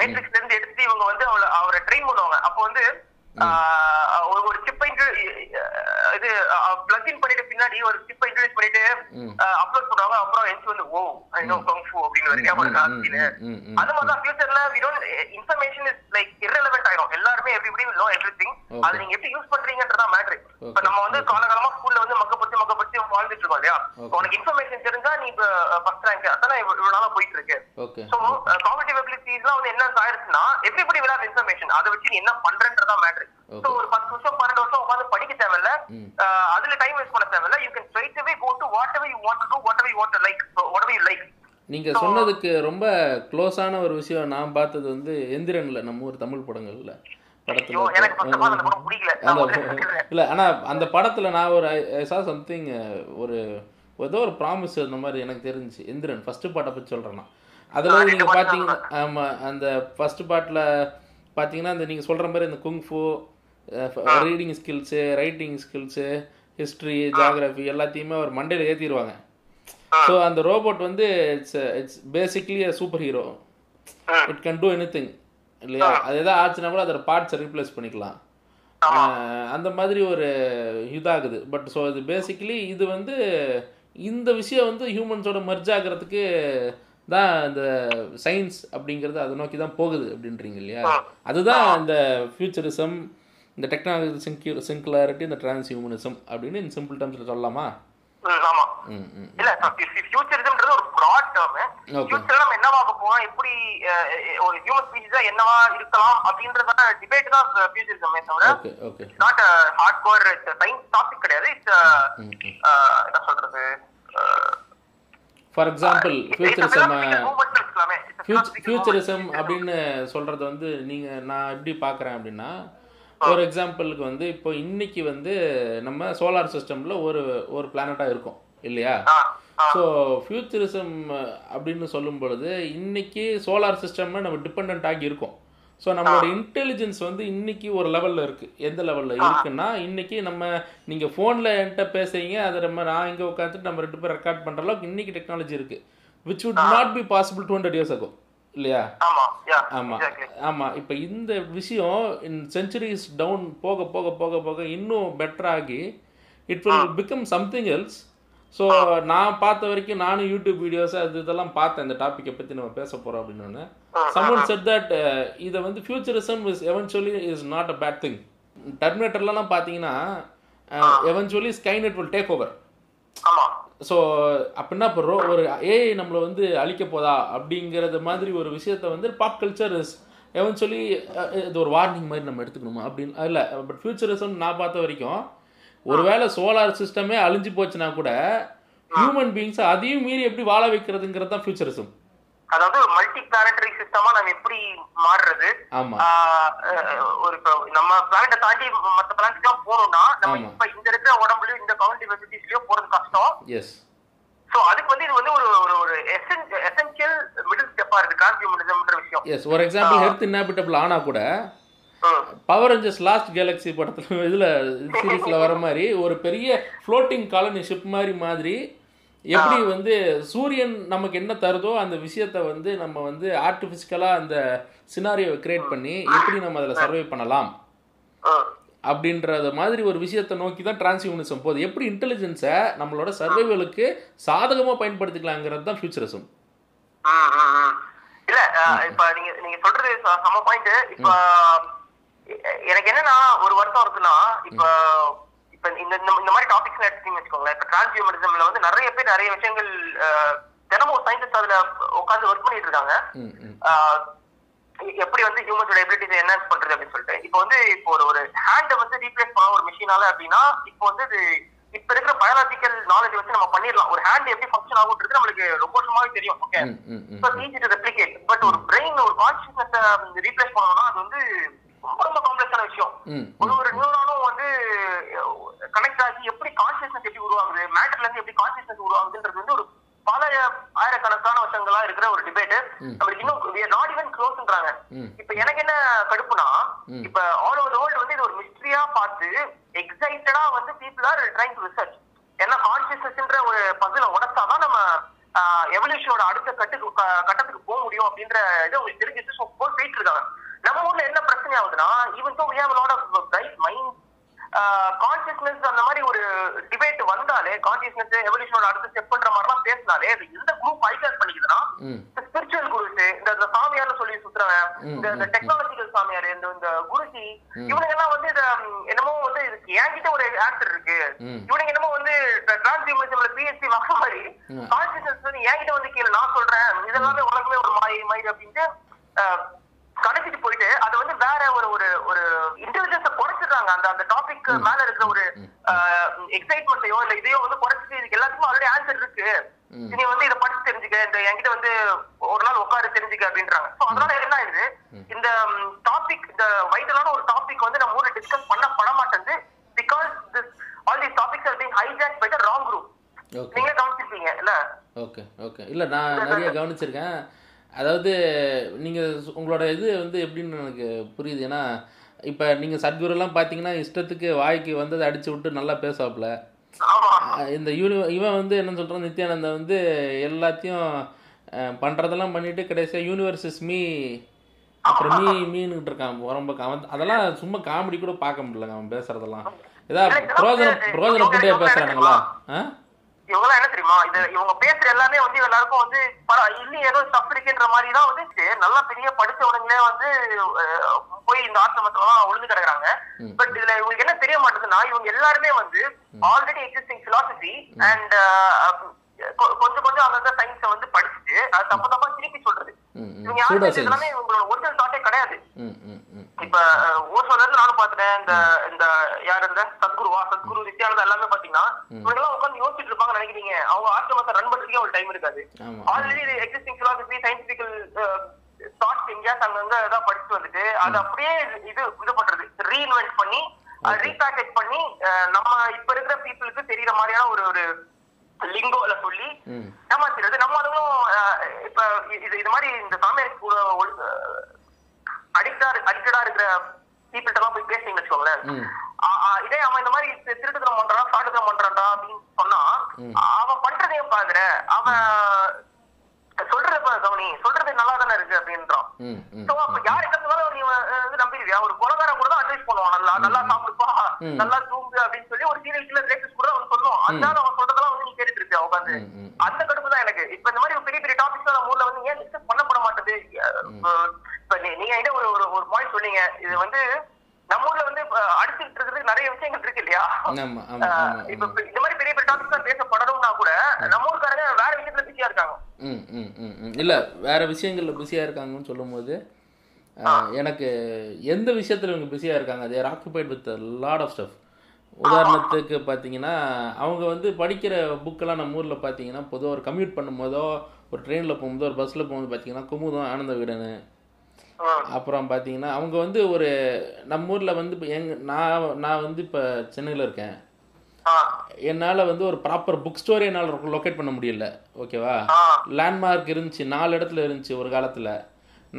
மேட்ரிக்ஸ்ல இருந்து எடுத்துட்டு இவங்க வந்து அவளை அவரை ட்ரெயின் பண்ணுவாங்க. அப்போ வந்து ஒரு சிப்பை இது பிளக் இன் பண்ணிட்டு பின்னாடி ஒரு சிப்பை இன்ட்ரோடியூஸ் பண்ணிட்டு அப்லோட் பண்ணுவாங்க. அப்புறம் என்ஜி வந்து ஓ ஐ நோ கங்ஃபூ அப்படின்னு ஞாபகம் அப்படின்னு. அந்த மாதிரிதான் ஃபியூச்சர்ல we don't information is like irrelevant ஆயிடும். எல்லாருமே எவ்ரிபடி வில் நோ எவ்ரிதிங். அதை நீங்க எப்படி யூஸ் பண்றீங்கன்றதான் மேட்ரு. நம்ம வந்து காலகாலமா ஸ்கூல்ல வந்து மக்கப்பத்தி மக்கப்பத்தி வாழ்ந்துட்டு இருக்கோம் இல்லையா. உனக்கு இன்ஃபர்மேஷன் தெரிஞ்சா நீ இப்ப ஃபர்ஸ்ட் ரேங்க் அதான் இவ்வளவு நாளா போயிட்டு இருக்கு. சோ காம்பிடிட்டிவ் எபிலிட்டிஸ் எல்லாம் வந்து என்ன ஆயிடுச்சுன்னா எவ்ரிபடி விட இன்ஃபர்மேஷன் அதை வச்சு நீ என்ன பண்றன்றதான் மேட்டர். சோ ஒரு பத்து வருஷம் பன்னெண்டு வருஷம் உட்காந்து படிக்க தேவையில்ல, அதுல டைம் வேஸ்ட் பண்ண தேவையில்ல. You can straight away go to whatever you want to do whatever you want to like whatever you like. நீங்க சொன்னதுக்கு ரொம்ப க்ளோஸான ஒரு விஷயம் நான் பார்த்தது வந்து எந்திரன்ல, நம்ம ஊர் தமிழ் படங்கள்ல படத்துல இல்ல, ஆனா அந்த படத்துல நான் ஒரு சம்திங் ஒரு ஏதோ ஒரு ப்ராமிஸ் அந்த மாதிரி எனக்கு தெரிஞ்சு எந்திரன் ஃபர்ஸ்ட் பார்ட்டை பற்றி சொல்றேன் நான். அதுல நீங்க பாத்தீங்கன்னா ஆமா அந்த ஃபர்ஸ்ட் பார்ட்ல பாத்தீங்கன்னா அந்த நீங்க சொல்ற மாதிரி இந்த kung fu reading skills writing skills history geography எல்லாத்தையுமே அவர் மண்டையில ஏத்திடுவாங்க. ஸோ அந்த ரோபோட் வந்து it's it's basically a superhero, it can do anything இல்லையா. அது எதாவது ஆச்சுன்னா கூட அதோட பார்ட்ஸை ரீப்ளேஸ் பண்ணிக்கலாம் அந்த மாதிரி ஒரு இதாகுது. பட் ஸோ அது பேசிக்லி இது வந்து இந்த விஷயம் வந்து ஹியூமன்ஸோட மர்ஜ் ஆகிறதுக்கு தான் இந்த சயின்ஸ் அப்படிங்கிறது அதை நோக்கி தான் போகுது அப்படின்றீங்க இல்லையா. அதுதான் இந்த ஃபியூச்சரிசம், இந்த டெக்னாலஜி சிங்கு சிங்குலாரிட்டி, இந்த டிரான்ஸ் ஹியூமனிசம் அப்படின்னு இந்த சிம்பிள் டேர்ம்ஸில் சொல்லலாமா? ஆமா இல்ல, ஃபியூச்சரிசம்ன்றது ஒரு பிராட் டேர்ம். ஃபியூச்சர்ல நம்ம என்னவா போவோம், எப்படி ஒரு ஹியூமன் ஸ்பீஷிஸா என்னவா இருக்கலாம் அப்படின்றதான டிபேட் தான் ஃபியூச்சரிசமே தவிர நாட் ஹார்ட்கோர் சயின்ஸ் டாபிக் கிடையாது. இட்ஸ் என்ன சொல்றது, ஃபார் எக்ஸாம்பிள் ஃபியூச்சரிசம் ஃபியூச்சரிசம் அப்படின்னு சொல்றது வந்து நீங்க நான் எப்படி பாக்குறேன் அப்படின்னா, ஒரு எக்ஸாம்பிளுக்கு வந்து இப்போ இன்னைக்கு வந்து நம்ம சோலார் சிஸ்டம்ல ஒரு ஒரு பிளானட்டா இருக்கும் இல்லையா. ஸோ ஃபியூச்சரிசம் அப்படின்னு சொல்லும் பொழுது இன்னைக்கு சோலார் சிஸ்டம்ல நம்ம டிபெண்ட் ஆகி இருக்கோம். ஸோ நம்மளோட இன்டெலிஜென்ஸ் வந்து இன்னைக்கு ஒரு லெவல்ல இருக்கு. எந்த லெவல்ல இருக்குன்னா இன்னைக்கு நம்ம நீங்க போன்ல என்கிட்ட பேசுறீங்க, அதை நம்ம நான் இங்க உட்காந்துட்டு நம்ம ரெண்டு பேர் ரெக்கார்ட் பண்ற அளவுக்கு இன்னைக்கு டெக்னாலஜி இருக்கு, which would not be possible to hundred years ஆகும் இல்லையா. ஆமா ஆமா இப்ப இந்த விஷயம் செஞ்சுரிஸ் டவுன் போக போக போக போக இன்னும் பெட்டராகி it will become something else. So நான் பார்த்த வரைக்கும் நானும் யூடியூப் வீடியோஸ் அது இதெல்லாம் பார்த்தேன் இந்த டாப்பிக்கை பத்தி நம்ம பேச போறோம் அப்படின்னு. சம்மன் செட் தட் இதை வந்து futurism is eventually is not a bad thing. டெர்மினேட்டர்லாம் பார்த்தீங்கன்னா eventually Skynet will take over. So அப்படின்னா இப்போ ரோ ஒரு ஏஐ நம்மளை வந்து அழிக்க போதா அப்படிங்கிறது மாதிரி ஒரு விஷயத்த வந்து பாப் கல்ச்சர் இஸ் எவென்ச்சுவலி இது ஒரு வார்னிங் மாதிரி நம்ம எடுத்துக்கணுமா அப்படின்னு இல்லை. பட் ஃபியூச்சரிசம் நான் பார்த்த வரைக்கும் ஒருவேளை சோலார் சிஸ்டமே அழிஞ்சு போச்சுன்னா கூட ஹியூமன் பீயிங்ஸை அதையும் மீறி எப்படி வாழ வைக்கிறதுங்கிறது தான் ஃபியூச்சரிசம். அதாவது ஒரு மல்டி பிளானட்டரி சிஸ்டமா நம்ம எப்படி மாறுறது. ஒரு நம்ம பிளானட்டை தாண்டி மற்ற பிளானட்லாம் போனோம்னா நம்ம இப்ப இந்த இருக்கிற உடம்புலயும் இந்த கவுண்ட் வெசிட்டிஸ்லயோ போறது கஷ்டம். சோ அதுக்கு வந்து இது வந்து ஒரு ஒரு எசென்ஷியல் மிடில் ஸ்டெப்பா இருக்கு டிரான்ஸ்ஹியூமனிசம்ன்ற விஷயம். எஸ், ஒரு எக்ஸாம்பிள் ஹெல்த் இன்ஹாபிட்டபிள் ஆனா கூட பவர் ரேஞ்சர்ஸ் லாஸ்ட் கேலக்ஸி படத்துல இதுல சீரிஸ்ல வர மாதிரி ஒரு பெரிய ஃப்ளோட்டிங் காலனி ஷிப் மாதிரி மாதிரி எப்படி வந்து சூரியன் நமக்கு என்ன தருதோ அந்த விஷயத்த வந்து நம்ம வந்து ஆர்டிஃபிஷியலா அந்த சினாரியோவை கிரியேட் பண்ணி எப்படி நம்ம அதில் சர்வை பண்ணலாம் அப்படின்றத மாதிரி ஒரு விஷயத்தை நோக்கி தான் டிரான்ஸ்ஹியூமனிசம் போகுது. எப்படி இன்டெலிஜென்ஸை நம்மளோட சர்வைவலுக்கு சாதகமாக பயன்படுத்திக்கலாங்கிறது தான் ஃபியூச்சரிசம். இல்ல இப்ப நீங்க நீங்க சொல்றது சம பாயிண்ட். இப்ப எனக்கு என்னன்னா ஒரு வருத்தம் இருக்குன்னா இப்ப இந்த மாதிரி டாபிக்ஸ் எடுத்துன்னு வச்சுக்கோங்களேன். இப்ப டிரான்ஸ்ஹியூமனிசம்ல வந்து நிறைய பேர் நிறைய விஷயங்கள் தினமும் சயின்டிஸ்ட் அதுல உட்காந்து ஒர்க் பண்ணிட்டு இருக்காங்க, எப்படி வந்து ஹியூமன்ஸோட எபிலிட்டிஸ் என்ஹான்ஸ் பண்றது அப்படின்னு சொல்லிட்டு. இப்போ வந்து இப்போ ஒரு ஹேண்டை வந்து ரீப்ளேஸ் பண்ண ஒரு மிஷினால அப்படின்னா இப்போ வந்து இது இப்ப இருக்கிற பயாலஜிக்கல் நாலேஜ் வச்சு நம்ம பண்ணிடலாம். ஒரு ஹேண்ட் எப்படி ஃபங்க்ஷன் ஆகுன்றது நம்மளுக்கு ரொம்ப வருஷமாவே தெரியும், okay easy to replicate. But ஒரு பிரெயின் ஒரு கான்ஷியஸ்னஸை ரீப்ளேஸ் பண்ணணும்னா அது வந்து ரொம்ப ரொம்ப காம்ப்ளெக்ஸான விஷயம். ஒரு ஒரு நியூரானும் வந்து கனெக்ட் ஆகி எப்படி கான்சியஸ்னஸ் எப்படி உருவாகுது, மேட்டர்ல இருந்து எப்படி கான்சியஸ்னஸ் உருவாகுதுன்றது வந்து ஒரு பல ஆயிரக்கணக்கான வருஷங்களா இருக்கிற ஒரு டிபேட். நம்மளுக்கு இன்னும் நாட் ஈவன் க்ளோஸ்ன்றாங்க. இப்ப எனக்கு என்ன கடுப்புனா இப்ப ஆல் ஓவர் தி வேர்ல்ட் வந்து இது ஒரு மிஸ்டரியா பார்த்து எக்ஸைட்டடா வந்து people are trying to research. ஏன்னா கான்சியஸ்னஸ்ன்ற ஒரு பகுதியில உடச்சாதான் நம்ம எவல்யூஷனோட அடுத்த கட்டுக்கு கட்டத்துக்கு போக முடியும் அப்படின்ற இது உங்களுக்கு தெரிஞ்சிட்டு போய் போயிட்டு இருக்காங்க. நம்ம ஊர்ல என்ன பிரச்சனை ஆகுதுன்னா even though we have a lot of bright minds, consciousness அந்த மாதிரி ஒரு டிபேட் வந்தாலே கான்சியஸ்னஸ் எவல்யூஷனோட அடுத்த ஸ்டெப்ன்ற மாதிரி எல்லாம் பேசினாலே எந்த குரூப் ஐகாஸ் பண்ணிக்குதுன்னா ஸ்பிரிச்சுவல் குரூப்ஸ், இந்த சாமியார்னு சொல்லி சுத்துறவன், இந்த டெக்னாலஜிக்கல் சாமியார், இந்த குருஜி இவனுக்கு எல்லாம் வந்து என்னமோ வந்து இதுக்கு என்கிட்ட ஒரு ஆன்சர் இருக்கு, இவனுக்கு என்னமோ வந்து பிஎஸ்சி வர மாதிரி கான்சியஸ்னஸ் வந்து என்கிட்ட வந்து கீழே நான் சொல்றேன் இதெல்லாமே உலகமே ஒரு மாய மாயிரு அப்படின்ட்டு கடைசிட்டு போயிட்டு அதை வந்து வேற ஒரு ஒரு இன்டெலிஜென்ஸை குறைச்சிடுறாங்க. அந்த அந்த டாபிக் மேல இருக்கிற ஒரு எக்ஸைட்மெண்ட்டையோ இல்ல இதையோ வந்து குறைச்சிட்டு இதுக்கு எல்லாத்துக்கும் ஆல்ரெடி ஆன்சர் இருக்கு, நீ வந்து இதை படிச்சு தெரிஞ்சுக்க, இந்த என்கிட்ட வந்து ஒரு நாள் உட்கார தெரிஞ்சுக்க அப்படின்றாங்க. சோ அதனால என்ன ஆகுது, இந்த டாபிக் இந்த வைட்டலான ஒரு டாபிக் வந்து நம்ம ஊர்ல டிஸ்கஸ் பண்ண பண்ண மாட்டேங்குது. Because this all the topics are being hijacked by the wrong group. நீங்க கவனிச்சிருக்கீங்க இல்ல? ஓகே ஓகே இல்ல நான் நிறைய கவனிச்சிருக்கேன். அதாவது நீங்கள் உங்களோட இது வந்து எப்படின்னு எனக்கு புரியுது. ஏன்னா இப்போ நீங்கள் சத்குருலாம் பார்த்தீங்கன்னா இஷ்டத்துக்கு வாய்க்கு வந்ததை அடித்து விட்டு நல்லா பேசாப்புல. இந்த யூனி இவன் வந்து என்ன சொல்கிறான், நித்யானந்தா வந்து எல்லாத்தையும் பண்ணுறதெல்லாம் பண்ணிவிட்டு கடைசியாக யூனிவர்ஸ் இஸ் மீ அப்புறம் மீ மீன்னுட்டு இருக்கான். ரொம்ப அவன் அதெல்லாம் சும்மா காமெடி கூட பார்க்க முடியலங்க அவன் பேசுகிறதெல்லாம். ஏதாவது புரோஜன புரோஜனப்படியாக பேசுகிறானுங்களா? ஆ இவங்கெல்லாம் என்ன தெரியுமா, இது இவங்க பேசுற எல்லாமே வந்து எல்லாருக்கும் வந்து இன்னும் ஏதோ தப்பு இருக்குன்ற மாதிரிதான் வந்து நல்லா பெரிய படிச்சவனுங்களே வந்து போய் இந்த ஆசிரமத்துலாம் ஒழுங்கு கிடக்குறாங்க. பட் இதுல இவங்களுக்கு என்ன தெரிய மாட்டேங்குதுன்னா, இவங்க எல்லாருமே வந்து ஆல்ரெடி எக்ஸிஸ்டிங் பிலாசபி அண்ட் கொஞ்சம் கொஞ்சம் அந்த சயின்ஸை வந்து படிச்சுட்டு அது தப்பு தப்பா திருப்பி சொல்றது. இவங்க யாரும் எல்லாமே இவங்களோட ஒரிஜினல் தாட்டே கிடையாது. இப்ப ஒரு சில நேரத்துல நானும் பாத்துட்டேன், இந்த இந்த யார் இந்த சத்குருவா சத்குரு நித்யானந்தா எல்லாமே பாத்தீங்கன்னா இவங்க எல்லாம் உட்காந்து யோசிச்சுட்டு இருப்பாங்க நினைக்கிறீங்க. அவங்க ஆசிரமத்தை ரன் பண்றதுக்கே ஒரு டைம் இருக்காது. Already existing philosophy scientifical thoughts எங்கேயா அங்கங்க ஏதாவது படிச்சுட்டு வந்துட்டு அது அப்படியே இது இது பண்றது, ரீஇன்வென்ட் பண்ணி ரீபேக்கேஜ் பண்ணி நம்ம இப்ப இருக்கிற பீப்புளுக்கு தெரியற மாதிரியான ஒரு ஒரு லிங்கோல சொல்லி ஏமாத்திடுறது. நம்ம அதுவும் இப்ப இது இது மாதிரி இந்த சாமியார் கூட அடிக்டா அடிக்டடா இருக்கிற பீப்புள்கிட்ட எல்லாம் போய் பேசுறீங்கன்னு வச்சுக்கோங்களேன். இதே அவன் இந்த மாதிரி திருட்டுத்தனம் பண்றான் சாட்டுத்தனம் பண்றான்டா அப்படின்னு சொன்னா அவன் பண்றதையும் பாக்குற, அவன் சொல்றத கவனி, சொல்றது நல்லா தானே இருக்கு அப்படின்றான். சோ அப்ப யாரு கத்துனாலும் நீ வந்து நம்பிடுவியா? ஒரு கொலகாரம் கூட தான் அட்வைஸ் பண்ணுவான், நல்லா நல்லா சாப்பிடுப்பா நல்லா தூங்கு அப்படின்னு சொல்லி ஒரு சீரியல் கில்லர் ரேக்ஸ் கூட அவன் சொல்லுவான். அதனால அவன் சொல்றதெல்லாம் வந்து நீ கேட்டுட்டு இருக்க உட்காந்து. அந்த கடுப்பு தான் எனக்கு இப்ப இந்த மாதிரி பெரிய பெரிய டாபிக்ஸ் நம்ம ஊர்ல வந்து ஏன் டிஸ்கஸ் பண்ணப்பட மாட்டேது. இப்ப நீங்க கிட்ட ஒரு ஒரு பாயிண்ட் சொன்னீங்க, இது வந்து நம்ம ஊர்ல வந்து அடிச்சுட்டு இருக்கிறது நிறைய விஷயங்கள் இருக்கு இல்லையா? இப்ப இந்த மாதிரி பெரிய பெரிய டாபிக்ஸ் தான் பேசப்படணும்னா கூட நம்ம ஊருக்காரங்க வேற விஷயத்துல பிஸியா இருக்காங்க. ம் ம் ம் இல்லை வேறு விஷயங்களில் பிஸியாக இருக்காங்கன்னு சொல்லும்போது எனக்கு எந்த விஷயத்தில் இவங்க பிஸியாக இருக்காங்க, they're occupied with lot of stuff. உதாரணத்துக்கு பார்த்தீங்கன்னா அவங்க வந்து படிக்கிற புக்கெல்லாம் நம்ம ஊரில் பார்த்தீங்கன்னா பொதுவாக ஒரு கம்யூட் பண்ணும்போதோ ஒரு ட்ரெயினில் போகும்போதோ ஒரு பஸ்ஸில் போகும்போது பார்த்தீங்கன்னா குமுதம் ஆனந்த வீடனு அப்புறம் பார்த்தீங்கன்னா அவங்க வந்து ஒரு நம்ம ஊரில் வந்து இப்போ எங்க நான் நான் வந்து இப்போ சென்னையில் இருக்கேன், என்னால் வந்து ஒரு ப்ராப்பர் புக் ஸ்டோரி என்னால் லொக்கேட் பண்ண முடியல. ஓகேவா, லேண்ட்மார்க் இருந்துச்சு, நாலு இடத்துல இருந்துச்சு ஒரு காலத்தில்.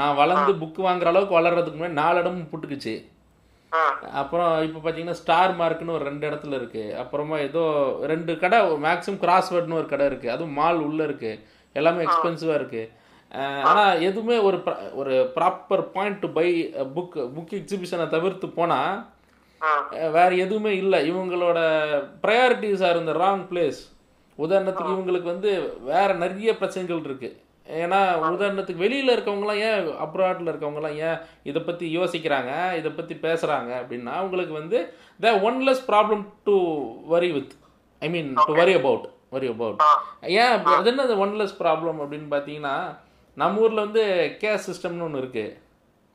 நான் வளர்ந்து புக்கு வாங்குற அளவுக்கு வளர்றதுக்கு முன்னாடி நாலு இடமும் புட்டுக்குச்சு. அப்புறம் இப்போ பார்த்தீங்கன்னா ஸ்டார் மார்க்குன்னு ஒரு ரெண்டு இடத்துல இருக்குது. அப்புறமா ஏதோ ரெண்டு கடை மேக்ஸிமம் கிராஸ்வேர்ட்னு ஒரு கடை இருக்குது, அதுவும் மால் உள்ளே இருக்குது, எல்லாமே எக்ஸ்பென்சிவாக இருக்குது. ஆனால் எதுவுமே ஒரு ஒரு proper point to buy book book எக்ஸிபிஷனை தவிர்த்து போனால் வேற எதுவுமே இல்லை. இவங்களோட ப்ரையாரிட்டிஸ் ஆர் இந்த ராங் பிளேஸ். உதாரணத்துக்கு இவங்களுக்கு வந்து வேற நிறைய பிரச்சனைகள் இருக்கு. ஏன்னா உதாரணத்துக்கு வெளியில இருக்கவங்கலாம் ஏன் அப்ராட்ல இருக்கவங்கலாம் ஏன் இதை பத்தி யோசிக்கிறாங்க, இதை பத்தி பேசுறாங்க அப்படின்னா அவங்களுக்கு வந்து the one less problem to worry with I mean to worry about worry about ஏன் அது என்ன ஒன் லெஸ் ப்ராப்ளம் அப்படின்னு பார்த்தீங்கன்னா நம்ம ஊர்ல வந்து கேஸ் சிஸ்டம்னு ஒன்று இருக்கு.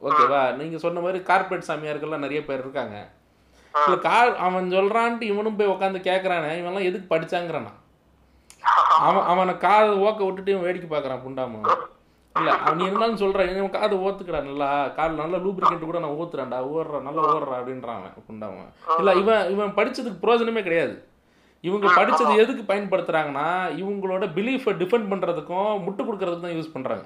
ஓகேவா, நீங்க சொன்ன மாதிரி கார்பரேட் சாமியார்கள்லாம் நிறைய பேர் இருக்காங்க. இல்லை கார் அவன் சொல்கிறான்ட்டு இவனும் போய் உட்காந்து கேட்குறானே இவன்லாம் எதுக்கு படித்தாங்கிறானா, அவன் அவனை காதை ஓக்க விட்டுட்டு இவன் வேடிக்கை பார்க்குறான் புண்டாம. இல்லை அவன் இருந்தாலும் சொல்கிறான் இவன் காதை ஓத்துக்கடா நல்லா காரில் நல்லா லூப்ரிகேட்டு கூட நான் ஊற்றுறான்டா ஓடுறான் நல்லா ஓடுறான் அப்படின்றான் புண்டாமன். இல்லை இவன் இவன் படித்ததுக்கு பிரயோஜனமே கிடையாது. இவங்க படித்தது எதுக்கு பயன்படுத்துகிறாங்கன்னா இவங்களோட பிலீஃபை டிஃபெண்ட் பண்ணுறதுக்கும் முட்டு கொடுக்கறதுக்கு தான் யூஸ் பண்ணுறாங்க.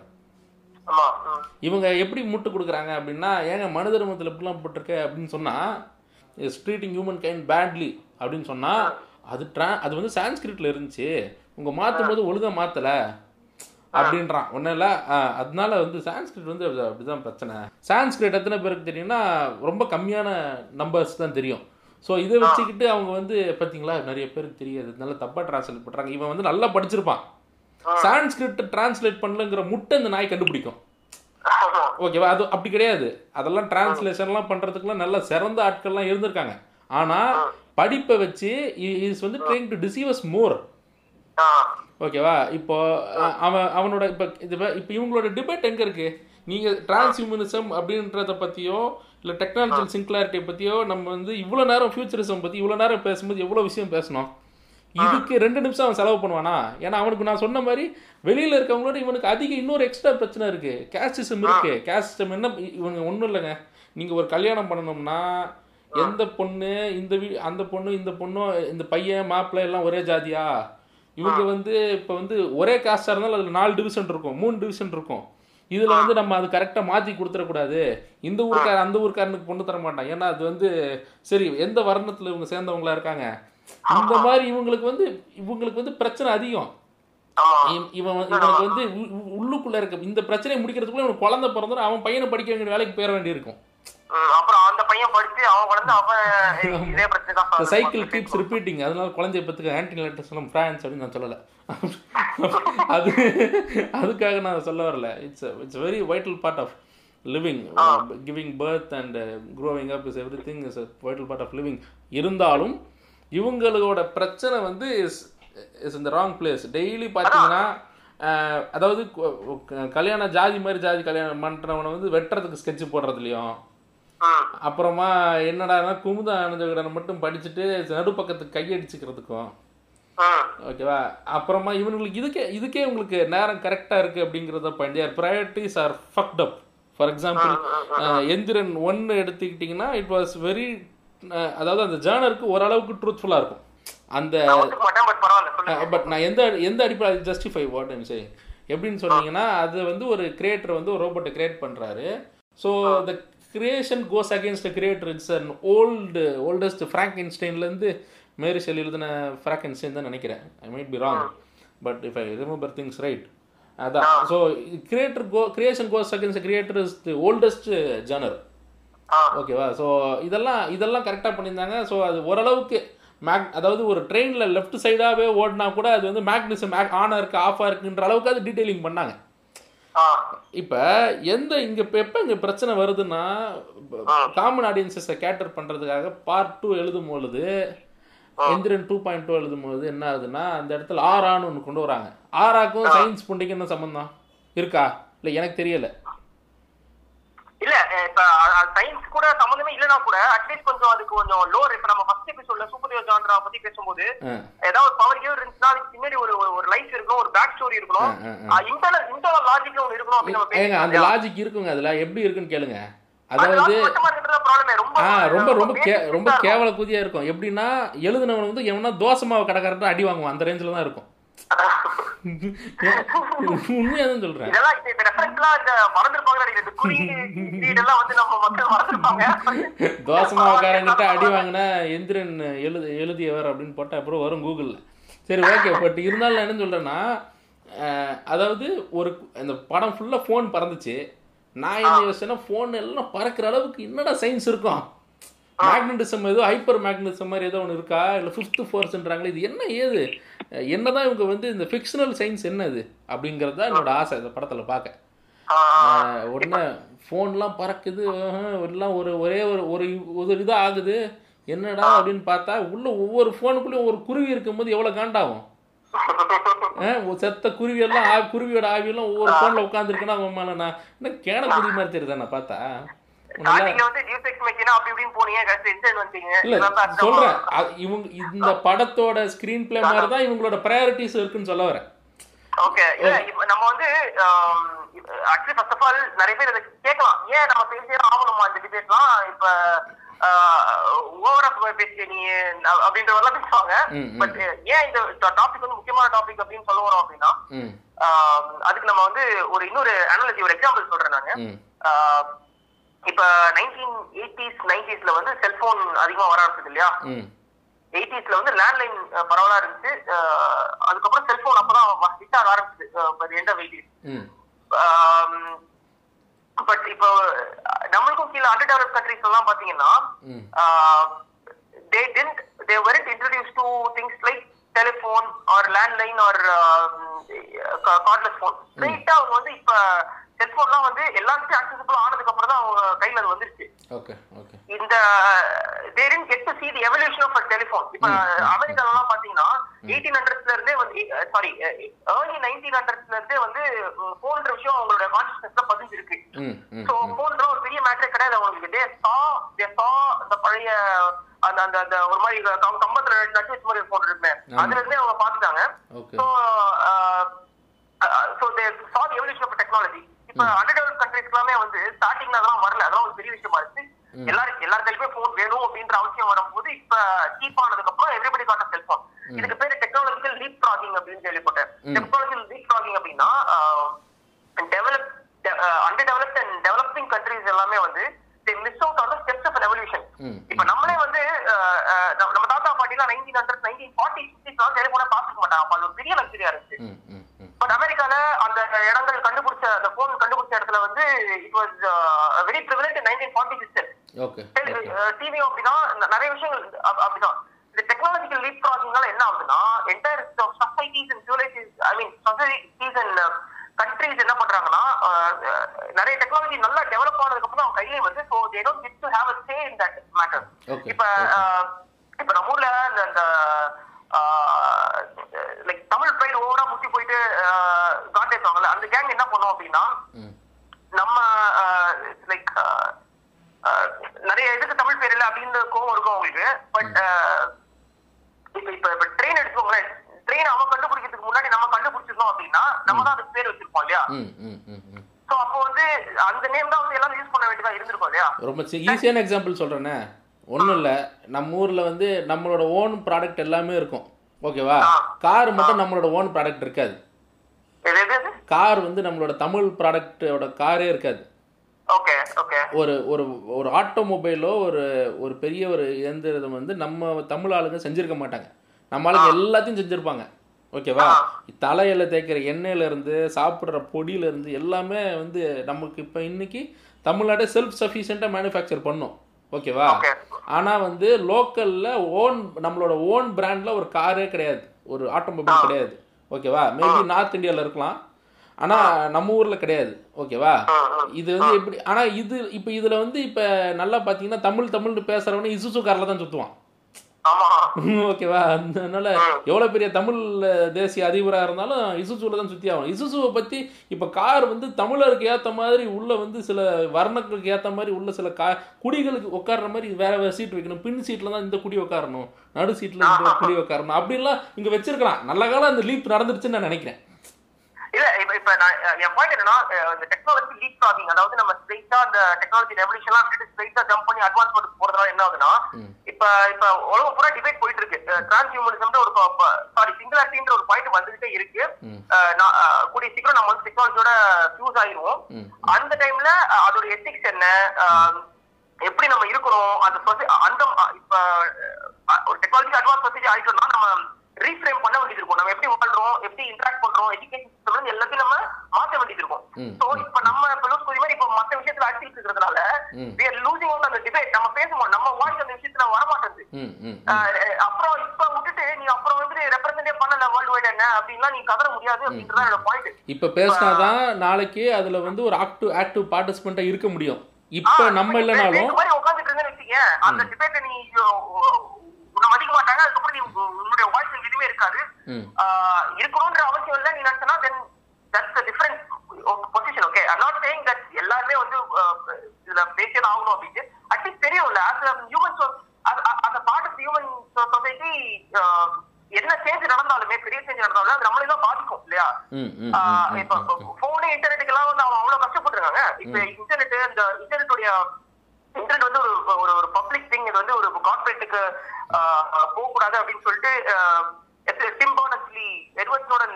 இவங்க எப்படி முட்டு கொடுக்குறாங்க அப்படின்னா, ஏங்க மனு தர்மத்தில் எப்படிலாம் போட்டிருக்கு அப்படின்னு சொன்னால் is treating humankind badly அப்படின்னு சொன்னால் அது ட்ரா அது வந்து சான்ஸ்கிரிட்டில் இருந்துச்சு, உங்கள் மாற்றும் போது ஒழுங்காக மாற்றலை அப்படின்றான். ஒன்றும் இல்லை அதனால வந்து சான்ஸ்கிரிட் வந்து அப்படிதான் பிரச்சனை. சான்ஸ்கிரிட் எத்தனை பேருக்கு தெரியும்னா ரொம்ப கம்மியான நம்பர்ஸ் தான் தெரியும். ஸோ இதை வச்சுக்கிட்டு அவங்க வந்து பார்த்தீங்களா நிறைய பேருக்கு தெரியாது, அதனால தப்பாக டிரான்ஸ்லேட் பண்ணுறாங்க. இவன் வந்து நல்லா படிச்சிருப்பான், சான்ஸ்கிரிட்டை டிரான்ஸ்லேட் பண்ணலங்கிற முட்டை இந்த நாய் கண்டுபிடிக்கும். ஓகேவா? அது அப்படி கிடையாது. அதெல்லாம் டிரான்ஸ்லேஷன்லாம் பண்ணுறதுக்குலாம் நல்ல சிறந்த ஆட்கள்லாம் இருந்திருக்காங்க. ஆனால் படிப்பை வச்சு இஸ் வந்து trying to deceive us more. ஓகேவா? இப்போ அவன் அவனோட இப்போ இது இப்போ இவங்களோட டிபேட் எங்கே இருக்குது? நீங்கள் டிரான்ஸ்ஹியூமனிசம் அப்படின்றத பற்றியோ இல்லை டெக்னாலஜிக்கல் சிங்குலாரிட்டியை பற்றியோ நம்ம வந்து இவ்வளோ நேரம் ஃபியூச்சரிசம் பற்றி இவ்வளோ நேரம் பேசும்போது எவ்வளோ விஷயம் பேசணும். இதுக்கு ரெண்டு நிமிஷம் அவன் செலவு பண்ணுவானா? ஏன்னா அவனுக்கு நான் சொன்ன மாதிரி வெளியில் இருக்கவங்களோட இவனுக்கு அதிக இன்னொரு எக்ஸ்ட்ரா பிரச்சனை இருக்குது. கேஸ்ட் சிஸ்டம் இருக்குது. கேஸ்ட் சிஸ்டம் என்ன? இவங்க ஒன்றும் இல்லைங்க. நீங்கள் ஒரு கல்யாணம் பண்ணணும்னா எந்த பொண்ணு இந்த வீ அந்த பொண்ணு இந்த பொண்ணும் இந்த பையன் மாப்பிள்ளை எல்லாம் ஒரே ஜாதியா? இவங்க வந்து இப்போ வந்து ஒரே காஸ்டாக இருந்தாலும் அதில் நாலு டிவிஷன் இருக்கும், மூணு டிவிஷன் இருக்கும். இதில் வந்து நம்ம அது கரெக்டாக மாற்றி கொடுத்துடக்கூடாது. இந்த ஊருக்கார அந்த ஊருக்காரனுக்கு பொண்ணு தர மாட்டான். ஏன்னா அது வந்து சரி எந்த வர்ணத்தில் இவங்க சேர்ந்தவங்களா இருக்காங்க. இந்த மாதிரி இவங்களுக்கு வந்து இவங்களுக்கு வந்து பிரச்சனை அதிகம். இவன் இவனுக்கு வந்து உள்ளுக்குள்ளே இருக்க இந்த பிரச்சனையை முடிக்கிறதுக்குள்ளே இவனுக்கு குழந்தை பிறந்தோன்னா அவன் பையனை படிக்க வேண்டிய வேலைக்கு போயிட வேண்டியிருக்கும். அதனால குழந்தைய பத்துக்கு ஆன்டிநேட்டலிசம் பிரான்ஸ் அப்படின்னு நான் சொல்லலை. அது அதுக்காக நான் சொல்ல வரல. It's it's very vital part of living. Giving birth and growing up is everything is vital part of living. இருந்தாலும் இவங்களோட பிரச்சனை வந்து இஸ் இஸ் இந்த ராங் பிளேஸ். டெய்லி பார்த்தீங்கன்னா அதாவது கல்யாணம் ஜாதி மாதிரி ஜாதி கல்யாணம் பண்ணுறவனை வந்து வெட்டுறதுக்கு ஸ்கெட்சு போடுறதுலையும், அப்புறமா என்னடானா குமுத ஆனந்தவிகடனை மட்டும் படிச்சுட்டு நடுப்பக்கத்துக்கு கையடிச்சுக்கிறதுக்கும். ஓகேவா? அப்புறமா இவங்களுக்கு இதுக்கே இதுக்கே உங்களுக்கு நேரம் கரெக்டாக இருக்குது அப்படிங்கிறத point. Priorities are fucked up. For example Enthiran ஒன்று எடுத்துக்கிட்டிங்கன்னா இட் வாஸ் வெரி, அதாவது அந்த ஜேர்னருக்கு ஓரளவுக்கு ட்ரூத்ஃபுல்லாக இருக்கும். அந்த பட் நான் எந்த எந்த அடிப்படை ஜஸ்டிஃபை வாட் ஐம் சேயிங் எப்படின்னு சொன்னீங்கன்னா, அது வந்து ஒரு கிரியேட்டர் வந்து ஒரு ரோபோட்டை கிரியேட் பண்ணுறாரு. So the creation goes against the creator. It's an old oldest ஃப்ராங்கென்ஸ்டைன்லேருந்து மேரி ஷெல்லி எழுதின ஃப்ராங்கென்ஸ்டைன் தான் நினைக்கிறேன். I might be wrong but if I remember things right. அதான். So creator go creation goes against creator is the oldest genre. ஓகேவா? So இதெல்லாம் இதெல்லாம் கரெக்டாக பண்ணியிருந்தாங்க. ஸோ அது ஓரளவுக்கு மேக், அதாவது ஒரு ட்ரெயினில் லெஃப்ட் சைடாகவே ஓடினா கூட அது வந்து மேக்னிசம் ஆனாக இருக்குது ஆஃபாக இருக்குன்ற அளவுக்கு அது டீட்டெயிலிங் பண்ணாங்க. இப்போ எந்த இங்கே இப்போ எப்போ இங்கே பிரச்சனை வருதுன்னா, காமன் ஆடியன்ஸஸை கேட்டர் பண்ணுறதுக்காக பார்ட் டூ எழுதும் பொழுது, எந்திரன் டூ பாயிண்ட் டூ எழுதும் பொழுது என்ன ஆகுதுன்னா, அந்த இடத்துல ஆரான்னு ஒன்று கொண்டு வராங்க. ஆராக்கும் சயின்ஸ் புண்டிக்கு என்ன சம்மந்தம் இருக்கா? இல்லை எனக்கு தெரியலை. இல்ல இப்ப சயின்ஸ் கூட சம்பந்தமே இல்லைன்னா கூட அட்லீஸ்ட் கொஞ்சம் அதுக்கு கொஞ்சம் லோர். இப்ப நம்ம ஃபர்ஸ்ட் எபிசோட்ல சூப்பர் ஹீரோ ஜான்ரா பத்தி பேசும்போது ஏதாவது ஒரு பவர் ஹீரோ இருந்துச்சுன்னா அதுக்கு பின்னாடி ஒரு ஒரு லைஃப் இருக்கணும், ஒரு பேக் ஸ்டோரி இருக்கணும், இன்டர்னல் இன்டர்னல் லாஜிக் ஒன்று இருக்கணும் அப்படின்னு நம்ம பேசுறோம். அந்த லாஜிக் இருக்குங்க. அதுல எப்படி இருக்குன்னு கேளுங்க. அதாவது ரொம்ப ரொம்ப ரொம்ப கேவல கூதியா இருக்கும். எப்படின்னா எழுதுனவன் வந்து எவனா தோசமாவை கடைக்காரன் அடி வாங்குவான். அந்த ரேஞ்சில தான் இருக்கும். உண்மையாதான் சொல்றேன். தோசமாவக்காரங்கிட்ட அடி வாங்கினா எந்திரன் எழுது எழுதியவர் அப்படின்னு போட்டா அப்புறம் வரும் கூகுளில். சரி ஓகே. பட் இருந்தாலும் நான் என்ன சொல்றேன்னா, அதாவது ஒரு இந்த படம் ஃபுல்லா ஃபோன் பறந்துச்சு. நான் என்ன யோசிச்சேன்னா, ஃபோன் எல்லாம் பறக்கிற அளவுக்கு என்னடா சயின்ஸ் இருக்கும்? மேக்னட்டிசம் ஏதோ ஹைப்பர் மேக்னட்டிசம் மாதிரி ஏதோ ஒன்று இருக்கா? இல்லை ஃபிஃப்த்து ஃபோர்ஸ்ன்றாங்களே, இது என்ன ஏது? என்னதான் இவங்க வந்து இந்த ஃபிக்ஷனல் சயின்ஸ் என்ன இது அப்படிங்கிறது தான் என்னோட ஆசை இந்த படத்தில் பார்க்க. உடனே ஃபோன்லாம் பறக்குது, எல்லாம் ஒரு ஒரே ஒரு ஒரு இதாக ஆகுது, என்னடா அப்படின்னு பார்த்தா உள்ள ஒவ்வொரு ஃபோனுக்குள்ளேயும் ஒரு குருவி இருக்கும்போது எவ்வளோ காண்டாகும். செத்த குருவியெல்லாம் குருவியோட ஆவியெல்லாம் ஒவ்வொரு ஃபோனில் உட்காந்துருக்குன்னா அவமானண்ணா இன்னும் கேன குருவி மாதிரி தெரியுதா? நான் பார்த்தா இந்த படத்தோட ஸ்கிரீன் பிளே மாதிரி தான் இவங்களோட பிரையாரிட்டிஸ் இருக்குன்னு சொல்ல வரேன். ஓகே. இல்ல இப்ப நம்ம வந்து ஆக்சுவலி ஃபர்ஸ்ட் ஆஃப் ஆல் நிறைய பேர் இதை கேட்கலாம், ஏன் நம்ம பேசியே ஆகணுமா இந்த டிபேட்லாம், இப்ப ஓவரா பேசிய நீ அப்படின்றவெல்லாம் பேசுவாங்க. பட் ஏன் இந்த டாபிக் வந்து முக்கியமான டாபிக் அப்படின்னு சொல்ல வரோம் அப்படின்னா, அதுக்கு நம்ம வந்து ஒரு இன்னொரு அனாலஜி, ஒரு எக்ஸாம்பிள் சொல்றேன் நாங்க. இப்ப நைன்டீன் எயிட்டிஸ் நைன்டிஸ்ல வந்து செல்போன் அதிகமா வர ஆரம்பிச்சது இல்லையா? எயிட்டிஸ்ல வந்து லேண்ட்லைன் பரவலா இருந்துச்சு, அதுக்கப்புறம் செல்போன் அப்பதான் ஹிட் ஆக ஆரம்பிச்சது எண்ட் ஆஃப் எயிட்டிஸ். பட் இப்போ நம்மளுக்கும் கீழே அண்டர் டெவலப் கண்ட்ரிஸ் எல்லாம் பாத்தீங்கன்னா they did they went introduce to things like telephone or landline or cordless phone. ரைட்டா அவங்க வந்து இப்ப செல்போன்லாம் வந்து எல்லாருக்கும் ஆக்சஸபிள் ஆனதுக்கு அப்புறம் தான் அவங்க கையில் அது வந்துருச்சு. இந்த டெலிஃபோன் இப்ப அமெரிக்காலாம் பாத்தீங்கன்னா எயிட்டீன் ஹண்ட்ரட்ஸ்ல இருந்தே வந்து சாரி ஏர்லி நைன்டீன் ஹண்ட்ரட்ஸ்ல இருந்தே வந்து போன்ற விஷயம் அவங்களோட கான்சியஸ்னஸ்ல பதிஞ்சிருக்கு. சோ போன்ற ஒரு பெரிய மேட்டரே கிடையாது அவங்களுக்கு. பழைய அந்த அந்த அந்த ஒரு மாதிரி கம்பத்துல நட்டு வச்சு மாதிரி போன் இருக்குமே அதுல இருந்தே அவங்க பாத்துட்டாங்க. So they saw the evolution of technology. இப்ப அண்டர்டெவலப்ட் கண்ட்ரீஸ் எல்லாமே வந்து ஸ்டார்டிங்ல அதெல்லாம் வரல, அதெல்லாம் ஒரு பெரிய விஷயமா இருக்கு. எல்லாரும் எல்லா கையிலுமே போன் வேணும் அப்படின்ற அவசியம் வரும்போது இப்ப சீப் ஆனதுக்கு அப்புறம் எவ்ரிபடி காட் அ செல்போன். இதுக்கு பேரு டெக்னாலஜிக்கல் லீப் ஃப்ராகிங் அப்படின்னு கேள்விப்பட்டேன். டெக்னாலஜிக்கல் லீப் ஃப்ராகிங் அப்படின்னா develop under developed and developing countries எல்லாமே வந்து they miss out on the steps of an evolution. இப்ப நம்மளே வந்து நம்ம தாத்தா பாட்டிலாம் நைன்டீன் ஹண்ட்ரட் நைன்டீன் ஃபார்ட்டி ஃபிஃப்டிஸ்லாம் டெலிஃபோனை பார்த்துக்க மாட்டாங்க. அப்ப அது ஒரு பெரிய லக்ஸரியா இருந்துச்சு. பட் அமெரிக்கால அந்த இடங்கள் கண்டுபிடிச்ச அந்த போன் கண்டுபிடிச்ச இடத்துல வந்து it was very privilege nineteen forty six. TV அப்படின்னா நிறைய விஷயங்கள் அப்படிதான். இந்த டெக்னாலஜிக்கல் லீப் ஃப்ராகிங்னால என்ன ஆகுதுன்னா entire societies and civilization I mean societies and countries என்ன பண்றாங்கன்னா நிறைய டெக்னாலஜி நல்லா டெவலப் ஆனதுக்கு அப்புறம் அவங்க கையிலே வந்து so they don't get to have a say in that matter. இப்ப இப்ப நம்ம ஊர்ல இந்த லைக் தமிழ் பிரைட் ஓவரா முத்தி போயிட்டு காட்டேசுவாங்கல்ல அந்த கேங் என்ன பண்ணுவோம் அப்படின்னா நம்ம லைக் நிறைய இதுக்கு தமிழ் பேர் இல்லை அப்படின்னு கோவம் இருக்கும் அவங்களுக்கு. பட் இப்ப இப்ப இப்ப ட்ரெயின் எடுத்துக்கோங்களே, ட்ரெயின் அவங்க கண்டுபிடிக்கிறதுக்கு முன்னாடி நம்ம கண்டுபிடிச்சிருந்தோம் அப்படின்னா நம்ம தான் அதுக்கு பேர் வச்சிருப்போம் இல்லையா? சோ அப்போ வந்து அந்த நேம் தான் வந்து எல்லாரும் யூஸ் பண்ண வேண்டியதா இருந்திருக்கும் இல்லையா? ரொம்ப ஈஸியான எக்ஸாம்பிள் சொல்றேனே, ஒன்றும் இல்லை, நம்ம ஊரில் வந்து நம்மளோட ஓன் ப்ராடக்ட் எல்லாமே இருக்கும் ஓகேவா? கார் மட்டும் நம்மளோட ஓன் ப்ராடக்ட் இருக்காது. கார் வந்து நம்மளோட தமிழ் ப்ராடக்டோட காரே இருக்காது. ஒரு ஒரு ஒரு ஆட்டோமொபைலோ ஒரு ஒரு பெரிய ஒரு இயந்திரம் வந்து நம்ம தமிழ் ஆளுங்க செஞ்சுருக்க மாட்டாங்க. நம்ம ஆளுங்க எல்லாத்தையும் செஞ்சுருப்பாங்க ஓகேவா? தலையில் தேய்க்கிற எண்ணெயிலேருந்து சாப்பிட்ற பொடியிலேருந்து எல்லாமே வந்து நமக்கு இப்போ இன்றைக்கி தமிழ்நாட்டை செல்ஃப் சஃபிஷியண்ட்டாக மேனுஃபேக்சர் பண்ணோம் ஓகேவா? ஆனால் வந்து லோக்கலில் ஓன் நம்மளோட ஓன் பிராண்டில் ஒரு காரே கிடையாது, ஒரு ஆட்டோமொபைல் கிடையாது ஓகேவா? மேபி நார்த் இந்தியாவில் இருக்கலாம், ஆனால் நம்ம ஊரில் கிடையாது ஓகேவா? இது வந்து எப்படி ஆனால் இது இப்போ இதில் வந்து இப்போ நல்லா பார்த்தீங்கன்னா தமிழ் தமிழ்னு பேசுகிறவனே இசுசு காரில் தான் சுற்றுவான் ஓகேவா? அதனால எவ்வளோ பெரிய தமிழ் தேசிய அதிபராக இருந்தாலும் இசுசுவில் தான் சுற்றி ஆகும். இசுசுவை பற்றி இப்போ கார் வந்து தமிழருக்கு ஏற்ற மாதிரி உள்ளே வந்து சில வர்ணங்களுக்கு ஏற்ற மாதிரி உள்ள சில கா குடிகளுக்கு உட்கார்ற மாதிரி வேற வேற சீட் வைக்கணும், பின் சீட்டில் தான் இந்த குடி உட்காரணும், நடு சீட்டில் இந்த குடி உட்காரணும் அப்படின்லாம் இங்கே வச்சிருக்கலாம். நல்ல காலம் அந்த லீப் நடந்துருச்சுன்னு நான் நினைக்கிறேன். இல்ல இப்ப இப்ப நான் என் பாயிண்ட் என்னன்னா டெக்னாலஜி லீப் ஃப்ராகிங், அதாவது நம்ம ஸ்ட்ரெயிட்டா அந்த டெக்னாலஜி ரெவல்யூஷன் எல்லாம் விட்டுட்டு ஸ்ட்ரெயிட்டா ஜம்ப் பண்ணி அட்வான்ஸ்மெண்ட் போறதுனால என்ன ஆகுதுன்னா இப்ப இப்ப உலகம் பூரா டிபேட் போயிட்டு இருக்கு. டிரான்ஸ்ஹியூமனிசம்ன்ற ஒரு சாரி சிங்குலாரிட்டின்ற ஒரு பாயிண்ட் வந்துகிட்டே இருக்கு. கூடிய சீக்கிரம் நம்ம வந்து டெக்னாலஜியோட ஃபியூஸ் ஆயிடுவோம். அந்த டைம்ல அதோட எத்திக்ஸ் என்ன, எப்படி நம்ம இருக்கணும், அந்த அந்த இப்ப ஒரு டெக்னாலஜி அட்வான்ஸ் சொசைட்டி ஆயிட்டோம்னா நம்ம ரீஃப்ரேம் பண்ண வேண்டியது இருக்கும். நம்ம எப்படி வாழ்றோம், எப்படி இன்ட்ராக்ட் பண்றோம், எஜுகேஷன் சிஸ்டம் எல்லாத்தையும் நம்ம மாற்ற வேண்டியது இருக்கும். சோ இப்ப நம்ம இப்ப லூஸ் மாதிரி இப்ப மற்ற விஷயத்துல ஆட்சி இருக்கிறதுனால we are losing out அந்த டிபேட். நம்ம பேசுவோம் நம்ம வாய்ஸ் அந்த விஷயத்துல வரமாட்டேங்குது. அப்புறம் இப்ப விட்டுட்டு நீ அப்புறம் வந்து ரெப்ரசென்டே பண்ணல வேர்ல்ட் வைட் என்ன அப்படின்னா நீ கவர முடியாது அப்படின்றதான் என்னோட பாயிண்ட். இப்ப பேசினாதான் நாளைக்கு அதுல வந்து ஒரு ஆக்டிவ் ஆக்டிவ் பார்ட்டிசிபென்ட்டா இருக்க முடியும். இப்ப நம்ம இல்லைனாலும் உட்காந்துட்டு இருந்தேன்னு வச்சுக்கீங்க அந்த டிபேட்டை நீ மதிக்க மாட்டாங்க. அதுக்கப்புறம் நீ உன்னுடைய வாய்ஸ் எதுவுமே இருக்காது. இருக்கணும்ன்ற அவசியம் இல்லை. நீ நினைச்சனா then that's a different position. Okay, I'm not saying that எல்லாருமே வந்து இதுல பேசியது ஆகணும் அப்படின்ட்டு அட்லீஸ்ட் தெரியும்ல ஹியூமன் அந்த பார்ட் ஆஃப் ஹியூமன் சொசைட்டி என்ன சேஞ்ச் நடந்தாலுமே பெரிய சேஞ்ச் நடந்தாலுமே அது நம்மளே தான் பாதிக்கும் இல்லையா? இப்ப போனு இன்டர்நெட்டுக்கெல்லாம் வந்து அவன் அவ்வளவு கஷ்டப்பட்டுருக்காங்க. இப்ப இன்டர்நெட் இந்த இன்டர்நெட்டுடைய இன்டர்நெட் வந்து ஒரு ஒரு பப்ளிக் திங், இது வந்து ஒரு கார்பரேட்டுக்கு போகக்கூடாது அப்படின்னு சொல்லிட்டு Tim Berners-Lee, Edward Norton,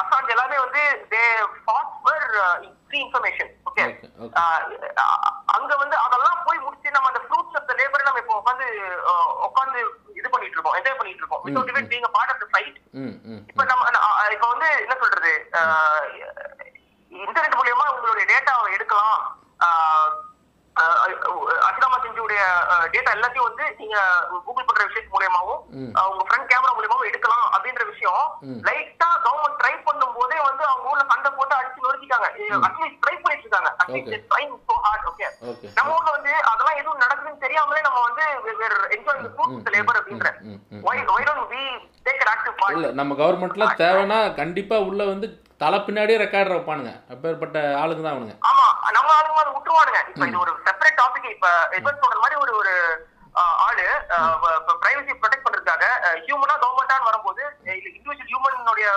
Assange எல்லாமே வந்து they fought for free information. Okay, அங்க வந்து அதெல்லாம் போய் முடிச்சு நம்ம அந்த ஃப்ரூட்ஸ் ஆஃப் தி லேபர் நம்ம இப்போ உட்காந்து உட்காந்து இது பண்ணிட்டு இருக்கோம், என்ஜாய் பண்ணிட்டு இருக்கோம் without even being a part of the fight. இப்போ நம்ம இப்போ வந்து என்ன சொல்றது, இன்டர்நெட் மூலமா உங்களுடைய டேட்டாவை எடுக்கலாம். அஷ்ராமா செஞ்சுடைய டேட்டா எல்லாத்தையும் வந்து நீங்க கூகுள் பண்ற விஷயம் மூலமாவும் உங்க ஃப்ரண்ட் கேமரா மூலமாவும் எடுக்கலாம் அப்படின்ற விஷயம் லைட்டா கவர்மெண்ட் ட்ரை பண்ணும் போதே வந்து அவங்க ஊர்ல சண்டை போட்டு அடிச்சு நொறுக்கிட்டாங்க. அட்லீஸ்ட் ட்ரை பண்ணிட்டு இருக்காங்க. At least trying so hard. Okay, நம்ம ஊர்ல வந்து அதெல்லாம் எதுவும் நடக்குதுன்னு தெரியாமலே நம்ம வந்து enjoy the fruits of labour அப்படின்ற why why don't we take an active part. இல்ல நம்ம கவர்மெண்ட்ல தேவனா கண்டிப்பா உள்ள வந்து தலை பின்னாடியே ரெக்கார்டர் வைப்பானுங்க. அப்பேற்பட்ட ஆளுங்க தான் அவனுங்க. ஆமா, நம்ம ஆளுங்க அதை விட்டுருவானுங்க. இப்ப இது ஒரு செப்பரேட் டாபிக். இப்ப எட்வர்ட் சொல்ற மாதிரி ஒரு ஒரு ஆளு பிரைவசி ப்ரொடெக்ட் பண்றதுக்காக ஹியூமனா கவர்மெண்டான்னு வரும்போது இண்டிவிஜுவல் ஹியூமனுடைய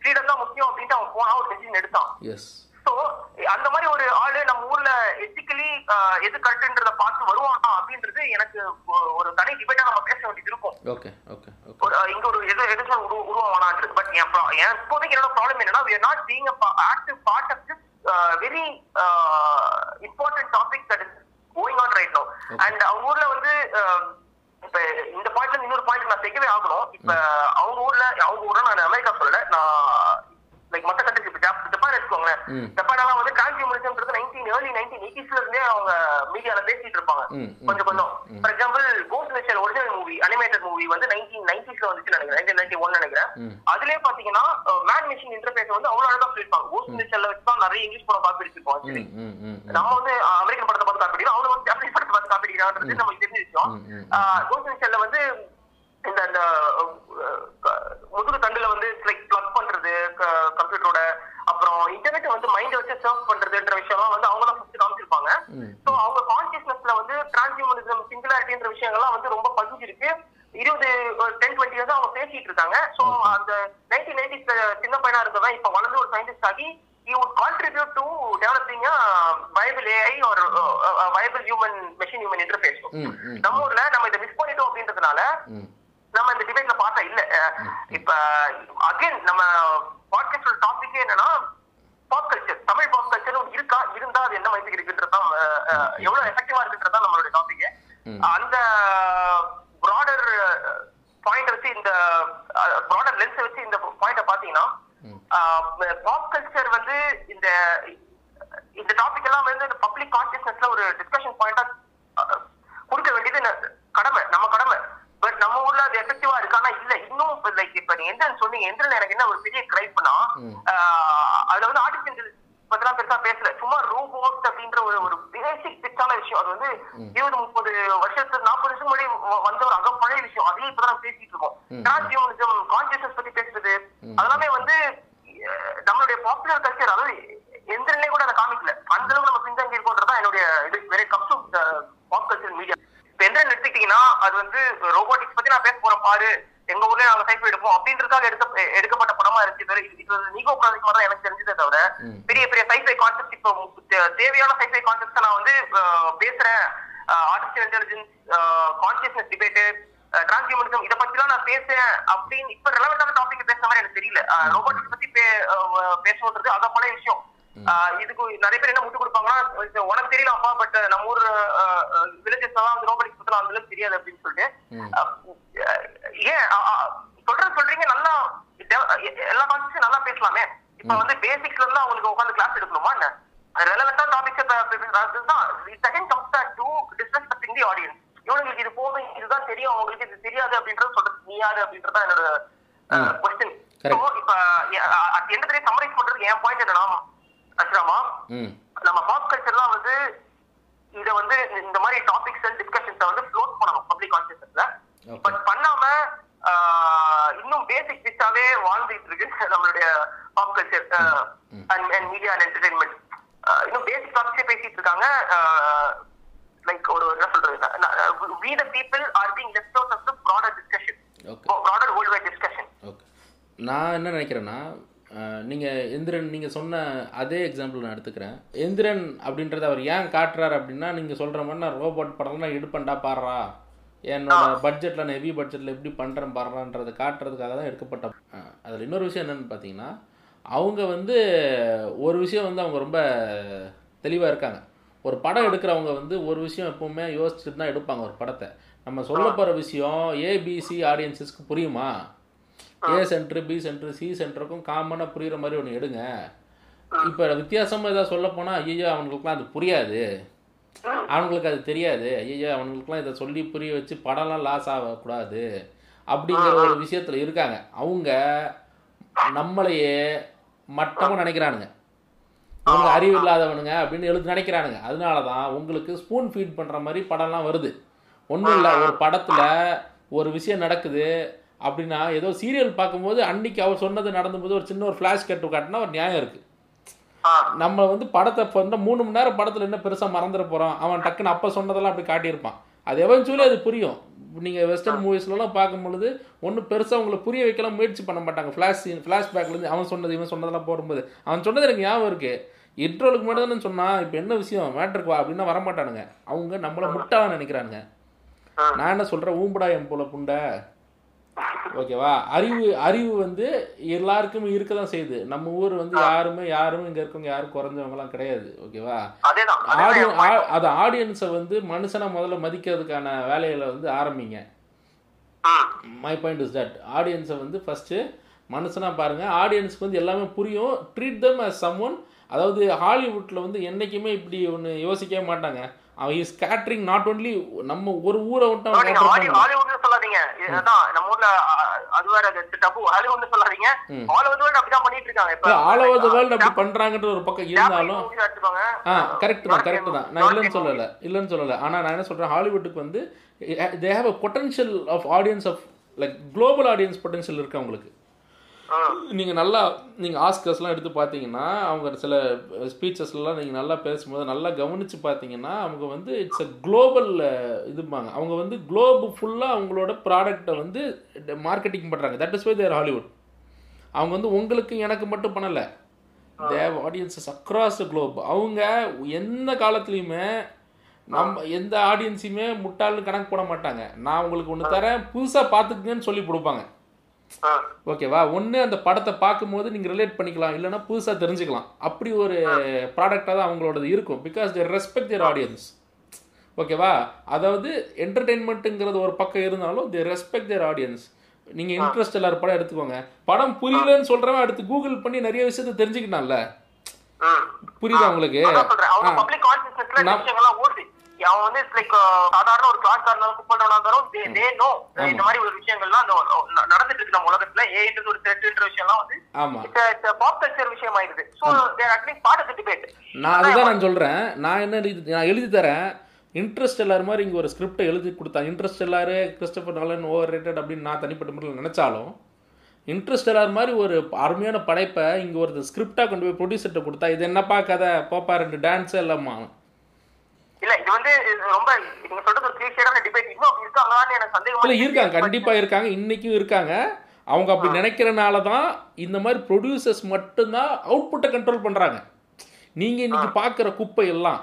ஃப்ரீடம் தான் முக்கியம் அப்படின்ட்டு அவன் போனா ஒரு டெசிஷன் எடுத்தான். எஸ், சோ அந்த மாதிரி ஒரு ஆளு நம்ம ஊர்ல எத்திக்கலி எது கரெக்ட்ன்றத பார்த்து வருவானா அப்படின்றது எனக்கு ஒரு தனி டிபேட்டா நம்ம பேச வேண்டியது இருக்கும். Okay okay okay. இங்க ஒரு எது எதுவும் உருவானான்றது. பட் இப்போதைக்கு என்னோட ப்ராப்ளம் என்னன்னா we are not being a active part of this very important topic that is going on right now. And அவங்க ஊர்ல வந்து இப்ப இந்த பாயிண்ட்ல இன்னொரு பாயிண்ட் நான் சேர்க்கவே ஆகணும். இப்ப அவங்க ஊர்ல அவங்க ஊர்ல நான் அமெரிக்கா சொல்லல, நான் லைக் மற்ற கண்ட்ரிஸ் இப்ப ஜப்பான் எடுத்துக்கோங்க. ஜப்பானெல்லாம் வந்து கான்சியூமரிசம்ன்றது நைன்டீன் ஏர்லி நைன்டீன் எயிட்டிஸ்ல இருந்தே அவங்க மீடியால பேசிட்டு இருப்பாங்க கொஞ்சம் கொஞ்சம். For example cost in the shell original movie, animated movie வந்து நைன்டீன் நைன்டீஸ்ல வந்துச்சு நினைக்கிறேன், நைன்டீன் நைன்டி ஒன் நினைக்கிறேன். அதுலயே பாத்தீங்கன்னா மேன் மிஷின் இன்டர்ஃபேஸ் வந்து அவ்வளவு அழகா சொல்லிருப்பாங்க. கோஸ்ட் இன் தி ஷெல்ல வச்சுதான் நிறைய இங்கிலீஷ் படம் காப்பி அடிச்சிருப்போம். ஆக்சுவலி நம்ம வந்து அமெரிக்கன் படத்தை பார்த்து காப்பி அடிக்கிறோம், அவங்க வந்து ஜப்பானீஸ் படத்தை பார்த்து காப்பி அடிக்கிறாங்கன்றது நமக்கு தெரிஞ்சிருச்சோம். கோஸ்ட் இன் தி ஷெல்ல வந்து இந்த அந்த முதுகு தண்டுல வந்து லைக் பிளக் பண்றது கம்ப்யூட்டரோட, அப்புறம் இன்டர்நெட் வந்து மைண்ட் வச்சு சர்ச் பண்றதுன்ற விஷயம் வந்து அவங்க தான் காமிச்சிருப்பாங்க. ஸோ அவங்க கான்சியஸ்னஸ்ல வந்து டிரான்ஸ்ஹியூமனிசம், சிங்குலாரிட்டின்ற விஷயங்கள்லாம் வந்து ரொம்ப பதிஞ்சிருக்கு. இருபது டென் டுவெண்ட்டி இயர்ஸ் அவங்க பேசிட்டு இருக்காங்க. ஸோ அந்த நைன்டீன் நைன்டிஸ்ல சின்ன பையனா இருந்ததான் இப்ப வளர்ந்து ஒரு சயின்டிஸ்ட் ஆகி he would contribute to developing a viable A I or a viable human machine human interface. நம்ம ஊர்ல நம்ம இதை மிஸ் பண்ணிட்டோம் அப்படின்றதுனால நம்ம இந்த டிபேட்ல பார்த்தா இல்ல. இப்ப அகைன் நம்ம பாட்காஸ்டோட டாபிக் என்னன்னா pop culture, Tamil pop culture இருக்கா, இருந்தா அது என்ன வயசுக்கு இருக்குன்றதான், எவ்வளவு எஃபெக்டிவா இருக்குன்றதான் நம்மளுடைய டாபிக். அந்த ப்ராடர் பாயிண்ட் வச்சு இந்த ப்ராடர் லென்ஸ் வச்சு இந்த பாயிண்ட பாத்தீங்கன்னா பாப் கல்ச்சர் வந்து இந்த இந்த டாபிக் எல்லாம் வந்து பப்ளிக் கான்சியஸ்னஸ்ல ஒரு டிஸ்கஷன் பாயிண்டா கொடுக்க வேண்டியது கடமை, நம்ம கடமை. பட் நம்ம ஊர்ல அது எஃபெக்டிவா இருக்கானா இல்ல இன்னும் லைக் இப்ப நீ எந்திரன் சொன்னீங்க, எந்திரன் எனக்கு என்ன ஒரு பெரிய கிரைப்னா அதுல வந்து ஆர்டிபிஷியல் பத்திலாம் பெருசா பேசல, சும்மா ரோபோட் அப்படின்ற ஒரு ஒரு பேசிக் பிச்சான விஷயம். அது வந்து இருபது முப்பது வருஷத்துக்கு நாற்பது வருஷம் முன்னாடி வந்த ஒரு அக பழைய விஷயம். அதையும் இப்பதான் பேசிட்டு இருக்கோம். டிரான்ஸ்ஹியூமனிசம், கான்சியஸ்னஸ் பத்தி பேசுறது அதெல்லாமே வந்து நம்மளுடைய பாப்புலர் கல்ச்சர், அதாவது எந்திரன்லயே கூட அதை காமிக்கல. அந்த அளவுக்கு நம்ம பின்தங்கி இருக்கோன்றதான் என்னுடைய இது வேற cups of pop culture media. Enthiran எடுத்துக்கிட்டீங்கன்னா அது வந்து ரோபோட்டிக்ஸ் பத்தி நான் பேச போற பாரு, எங்க ஊர்ல நாங்க சைட் எடுப்போம் அப்படின்றதுக்காக எடுக்க எடுக்கப்பட்ட படமா இருந்துச்சு. இது வந்து நீகோ ப்ராஜெக்ட் மாதிரி தான் எனக்கு தெரிஞ்சதை தவிர பெரிய பெரிய சைஃபை கான்செப்ட் இப்போ தேவையான சைஃபை கான்செப்ட் நான் வந்து பேசுறேன். Artificial intelligence, consciousness debate, transhumanism இதை பத்தி தான் நான் பேசுறேன் அப்படின்னு இப்ப ரெலவெண்டான டாபிக் பேசுற மாதிரி எனக்கு தெரியல. ரோபோட்டிக்ஸ் பத்தி பேசணுன்றது அத பழைய விஷயம். இதுக்கு நிறைய பேர் என்ன முட்டு கொடுப்பாங்கன்னா உனக்கு தெரியலாமா, பட் நம்ம ஊர் வில்லேஜஸ் தான் வந்து ரோபோட்டிக்ஸ் பத்தி அந்த அளவுக்கு தெரியாது அப்படின்னு சொல்லிட்டு ஏன் சொல்ற சொல்றீங்க. நல்லா எல்லா கான்செப்டும் நல்லா பேசலாமே. இப்ப வந்து பேசிக்ஸ்ல இருந்து அவங்களுக்கு உட்காந்து கிளாஸ் எடுக்கணுமா என்ன? ரெலவெண்டான டாபிக்ஸ் தான். Second comes back to disrespecting the audience. இவங்களுக்கு இது போதும், இதுதான் தெரியும், அவங்களுக்கு இது தெரியாது அப்படின்றது சொல்றது நீ யாரு அப்படின்றதான் என்னோட கொஸ்டின். இப்ப எந்த தெரியும் சம்மரைஸ் பண்றதுக்கு என் பாயிண்ட் என்னன்னா அஸ்ராமா, நம்ம பாப் கல்ச்சர் தான் வந்து இத வந்து இந்த மாதிரி டாபிக்ஸ் அண்ட் டிஸ்கஷன்ஸை வந்து ஃப்ளோட் பண்ணணும் பப்ளிக் கான்சியஸ்னஸ்ல. பட் பண்ணாம இன்னும் பேசிக் விஷயாவே வாழ்ந்துட்டு இருக்கு நம்மளுடைய pop culture and media and entertainment. இன்னும் பேசிக் டாபிக்ஸே பேசிட்டு இருக்காங்க. லைக் ஒரு என்ன சொல்றது, we the people are being left out of the broader discussion, broader worldwide discussion. நான் என்ன நினைக்கிறேன்னா நீங்கள் எந்திரன் நீங்கள் சொன்ன அதே எக்ஸாம்பிள் நான் எடுத்துக்கிறேன். எந்திரன் அப்படின்றத அவர் ஏன் காட்டுறாரு அப்படின்னா நீங்கள் சொல்கிற மாதிரி நான் ரோபோட் படம்லாம் நான் எடுப்பேன்டா பாடுறா, என்னோடய பட்ஜெட்டில் நான் ஹெவி பட்ஜெட்டில் எப்படி பண்ணுறேன் பாடுறான்றதை காட்டுறதுக்காக தான் எடுக்கப்பட்ட. அதில் இன்னொரு விஷயம் என்னென்னு பார்த்தீங்கன்னா அவங்க வந்து ஒரு விஷயம் வந்து அவங்க ரொம்ப தெளிவாக இருக்காங்க. ஒரு படம் எடுக்கிறவங்க வந்து ஒரு விஷயம் எப்போவுமே யோசிச்சுட்டு தான் எடுப்பாங்க. ஒரு படத்தை நம்ம சொல்ல போகிற விஷயம் ஏபிசி ஆடியன்ஸஸ்க்கு புரியுமா, A centre B centre C சென்டருக்கும் காமனாக புரிகிற மாதிரி ஒன்று எடுங்க. இப்போ வித்தியாசமாக எதாவது சொல்ல போனால் ஐயோ அவங்களுக்குலாம் அது புரியாது, அவங்களுக்கு அது தெரியாது. ஐயா அவங்களுக்குலாம் இதை சொல்லி புரிய வச்சு படம்லாம் லாஸ் ஆகக்கூடாது அப்படிங்கிற ஒரு விஷயத்தில் இருக்காங்க. அவங்க நம்மளையே மட்டமும் நினைக்கிறானுங்க, அவங்க அறிவு இல்லாதவனுங்க அப்படின்னு எழுதி நினைக்கிறானுங்க. அதனால தான் உங்களுக்கு ஸ்பூன் ஃபீட் பண்ணுற மாதிரி படம்லாம் வருது. ஒன்றும் இல்லை, ஒரு படத்தில் ஒரு விஷயம் நடக்குது அப்படின்னா ஏதோ சீரியல் பார்க்கும்போது அன்னைக்கு அவர் சொன்னது நடந்தபோது ஒரு சின்ன ஒரு ஃப்ளாஷ் கட்டு காட்டினா ஒரு நியாயம் இருக்குது. நம்ம வந்து படத்தை வந்து மூணு மணி நேரம் படத்தில் என்ன பெருசாக மறந்துட போகிறோம், அவன் டக்குன்னு அப்போ சொன்னதெல்லாம் அப்படி காட்டியிருப்பான். அது எவென்ச்சுவலி அது புரியும். நீங்கள் வெஸ்டர்ன் மூவிஸ்லாம் பார்க்கும்பொழுது ஒன்றும் பெருசாக உங்களை புரிய வைக்கலாம் முயற்சி பண்ண மாட்டாங்க. ஃப்ளாஷ் ஃப்ளாஷ்பேக்லேருந்து அவன் சொன்னது இவன் சொன்னதெல்லாம் போடும்போது அவன் சொன்னது எனக்கு ஞாபகம் இருக்குது, இட்ரோலுக்கு மட்டும் தானே சொன்னான், இப்போ என்ன விஷயம் மேட்ருக்குவா அப்படின்னா வரமாட்டானுங்க. அவங்க நம்மளை முட்டாக நினைக்கிறானுங்க. நான் என்ன சொல்கிறேன், ஊம்படா என் போல புண்டை, ஓகேவா? அறிவு அறிவு வந்து எல்லாருக்குமே இருக்க தான் செய்யுது. நம்ம ஊர் வந்து யாருமே யாருமே இங்கே இருக்கவங்க யாரும் குறைஞ்சவங்கலாம் கிடையாது, ஓகேவா? அது ஆடியன்ஸை வந்து மனுஷனை முதல்ல மதிக்கிறதுக்கான வேலையில வந்து ஆரம்பிங்க. மை பாயிண்ட் இஸ் தட் ஆடியன்ஸை வந்து ஃபஸ்ட்டு மனுஷனாக பாருங்கள். ஆடியன்ஸுக்கு வந்து எல்லாமே புரியும். Treat them as someone. அதாவது ஹாலிவுட்டில் வந்து என்றைக்குமே இப்படி ஒன்று யோசிக்கவே மாட்டாங்க. அவன் இஸ் கேட்டரிங் நாட் ஒன்லி நம்ம ஒரு ஊரை விட்டு ஹாலிவுட்னு சொல்லாதீங்க, அதான் நம்ம ஊர்ல அது வேற டபு. ஹாலிவுட்னு சொல்லாதீங்க, ஆல் ஓவர் தி வேர்ல்ட் அப்படிதான் பண்ணிட்டு இருக்காங்க. இப்போ ஆல் ஓவர் தி வேர்ல்ட் அப்படி பண்றாங்கன்ற ஒரு பக்கம் இருந்தாலும் ஆ கரெக்ட் தான், கரெக்ட் தான். நான் இல்லன்னு சொல்லல, இல்லன்னு சொல்லல. ஆனா நான் என்ன சொல்றேன், ஹாலிவுட்டுக்கு வந்து they have a potential of audience of like global audience potential இருக்கு அவங்களுக்கு. நீங்கள் நல்லா நீங்கள் ஆஸ்கர்ஸ்லாம் எடுத்து பார்த்தீங்கன்னா அவங்க சில ஸ்பீச்சஸ்லாம் நீங்கள் நல்லா பேசும்போது நல்லா கவனித்து பார்த்தீங்கன்னா அவங்க வந்து இட்ஸ் அ குளோபல் இதுப்பாங்க. அவங்க வந்து குளோபு ஃபுல்லாக அவங்களோட ப்ராடக்டை வந்து மார்க்கெட்டிங் பண்ணுறாங்க. That is why there Hollywood. அவங்க வந்து உங்களுக்கு எனக்கு மட்டும் பண்ணலை, Dev audiences across the globe. அவங்க எந்த காலத்துலேயுமே நம்ம எந்த ஆடியன்ஸையுமே முட்டாள்னு கணக்கு போட மாட்டாங்க. நான் உங்களுக்கு ஒன்று தரேன், புதுசாக பார்த்துக்குங்கன்னு சொல்லி கொடுப்பாங்க, ஓகேவா? ஒன்று அந்த படத்தை பார்க்கும்போது நீங்கள் ரிலேட் பண்ணிக்கலாம், இல்லைன்னா புதுசாக தெரிஞ்சுக்கலாம். அப்படி ஒரு ப்ராடக்டாக தான் அவங்களோடது இருக்கும். Because they respect their audience, ஓகேவா? அதாவது என்டர்டெயின்மெண்ட்டுங்கிறது ஒரு பக்கம் இருந்தாலும் தே ரெஸ்பெக்ட் தேர் ஆடியன்ஸ். நீங்கள் இன்ட்ரெஸ்ட் எல்லாரும் படம் எடுத்துக்கோங்க. படம் புரியலன்னு சொல்கிறவன் அடுத்து கூகுள் பண்ணி நிறைய விஷயத்தை தெரிஞ்சுக்கிட்டான்ல, புரியுது அவங்களுக்கு? அவன் வந்து லைக் சாதாரண ஒரு கிளாஸ் காரணம் கூப்பிடணும் இந்த மாதிரி ஒரு விஷயங்கள்லாம் நடந்துட்டு இருக்கு நம்ம உலகத்துல. ஏன்றது ஒரு த்ரெட்ன்ற விஷயம்லாம் வந்து பாப் கல்ச்சர் விஷயம் ஆயிடுது. So there at least part of the debate. நான் அதுதான் நான் சொல்றேன். நான் என்ன நான் எழுதி தரேன், இன்ட்ரெஸ்ட் எல்லாரு மாதிரி இங்கே ஒரு ஸ்கிரிப்டை எழுதி கொடுத்தா, இன்ட்ரெஸ்ட் எல்லாரு கிறிஸ்டோபர் நாலன் ஓவர் ரேட்டட் அப்படின்னு நான் தனிப்பட்ட முறையில் நினைச்சாலும், இன்ட்ரெஸ்ட் எல்லாரு மாதிரி ஒரு அருமையான படைப்பை இங்கே ஒரு ஸ்கிரிப்டாக கொண்டு போய் ப்ரொடியூசர்கிட்ட கொடுத்தா இது என்ன பார்க்காத போப்பா ரெண்டு டான்ஸு எல்லாமா இல்ல இது வந்து ரொம்ப நீங்க சொல்றது ஒரு கிளிஷேடான டிபேட். இன்னும் அப்படி இருக்காங்களான்னு எனக்கு சந்தேகம். இல்ல இருக்காங்க, கண்டிப்பா இருக்காங்க, இன்னைக்கும் இருக்காங்க. அவங்க அப்படி நினைக்கிறனால தான் இந்த மாதிரி ப்ரொடியூசர்ஸ் மட்டும்தான் அவுட்புட்டை கண்ட்ரோல் பண்றாங்க. நீங்க இன்னைக்கு பாக்குற குப்பை எல்லாம்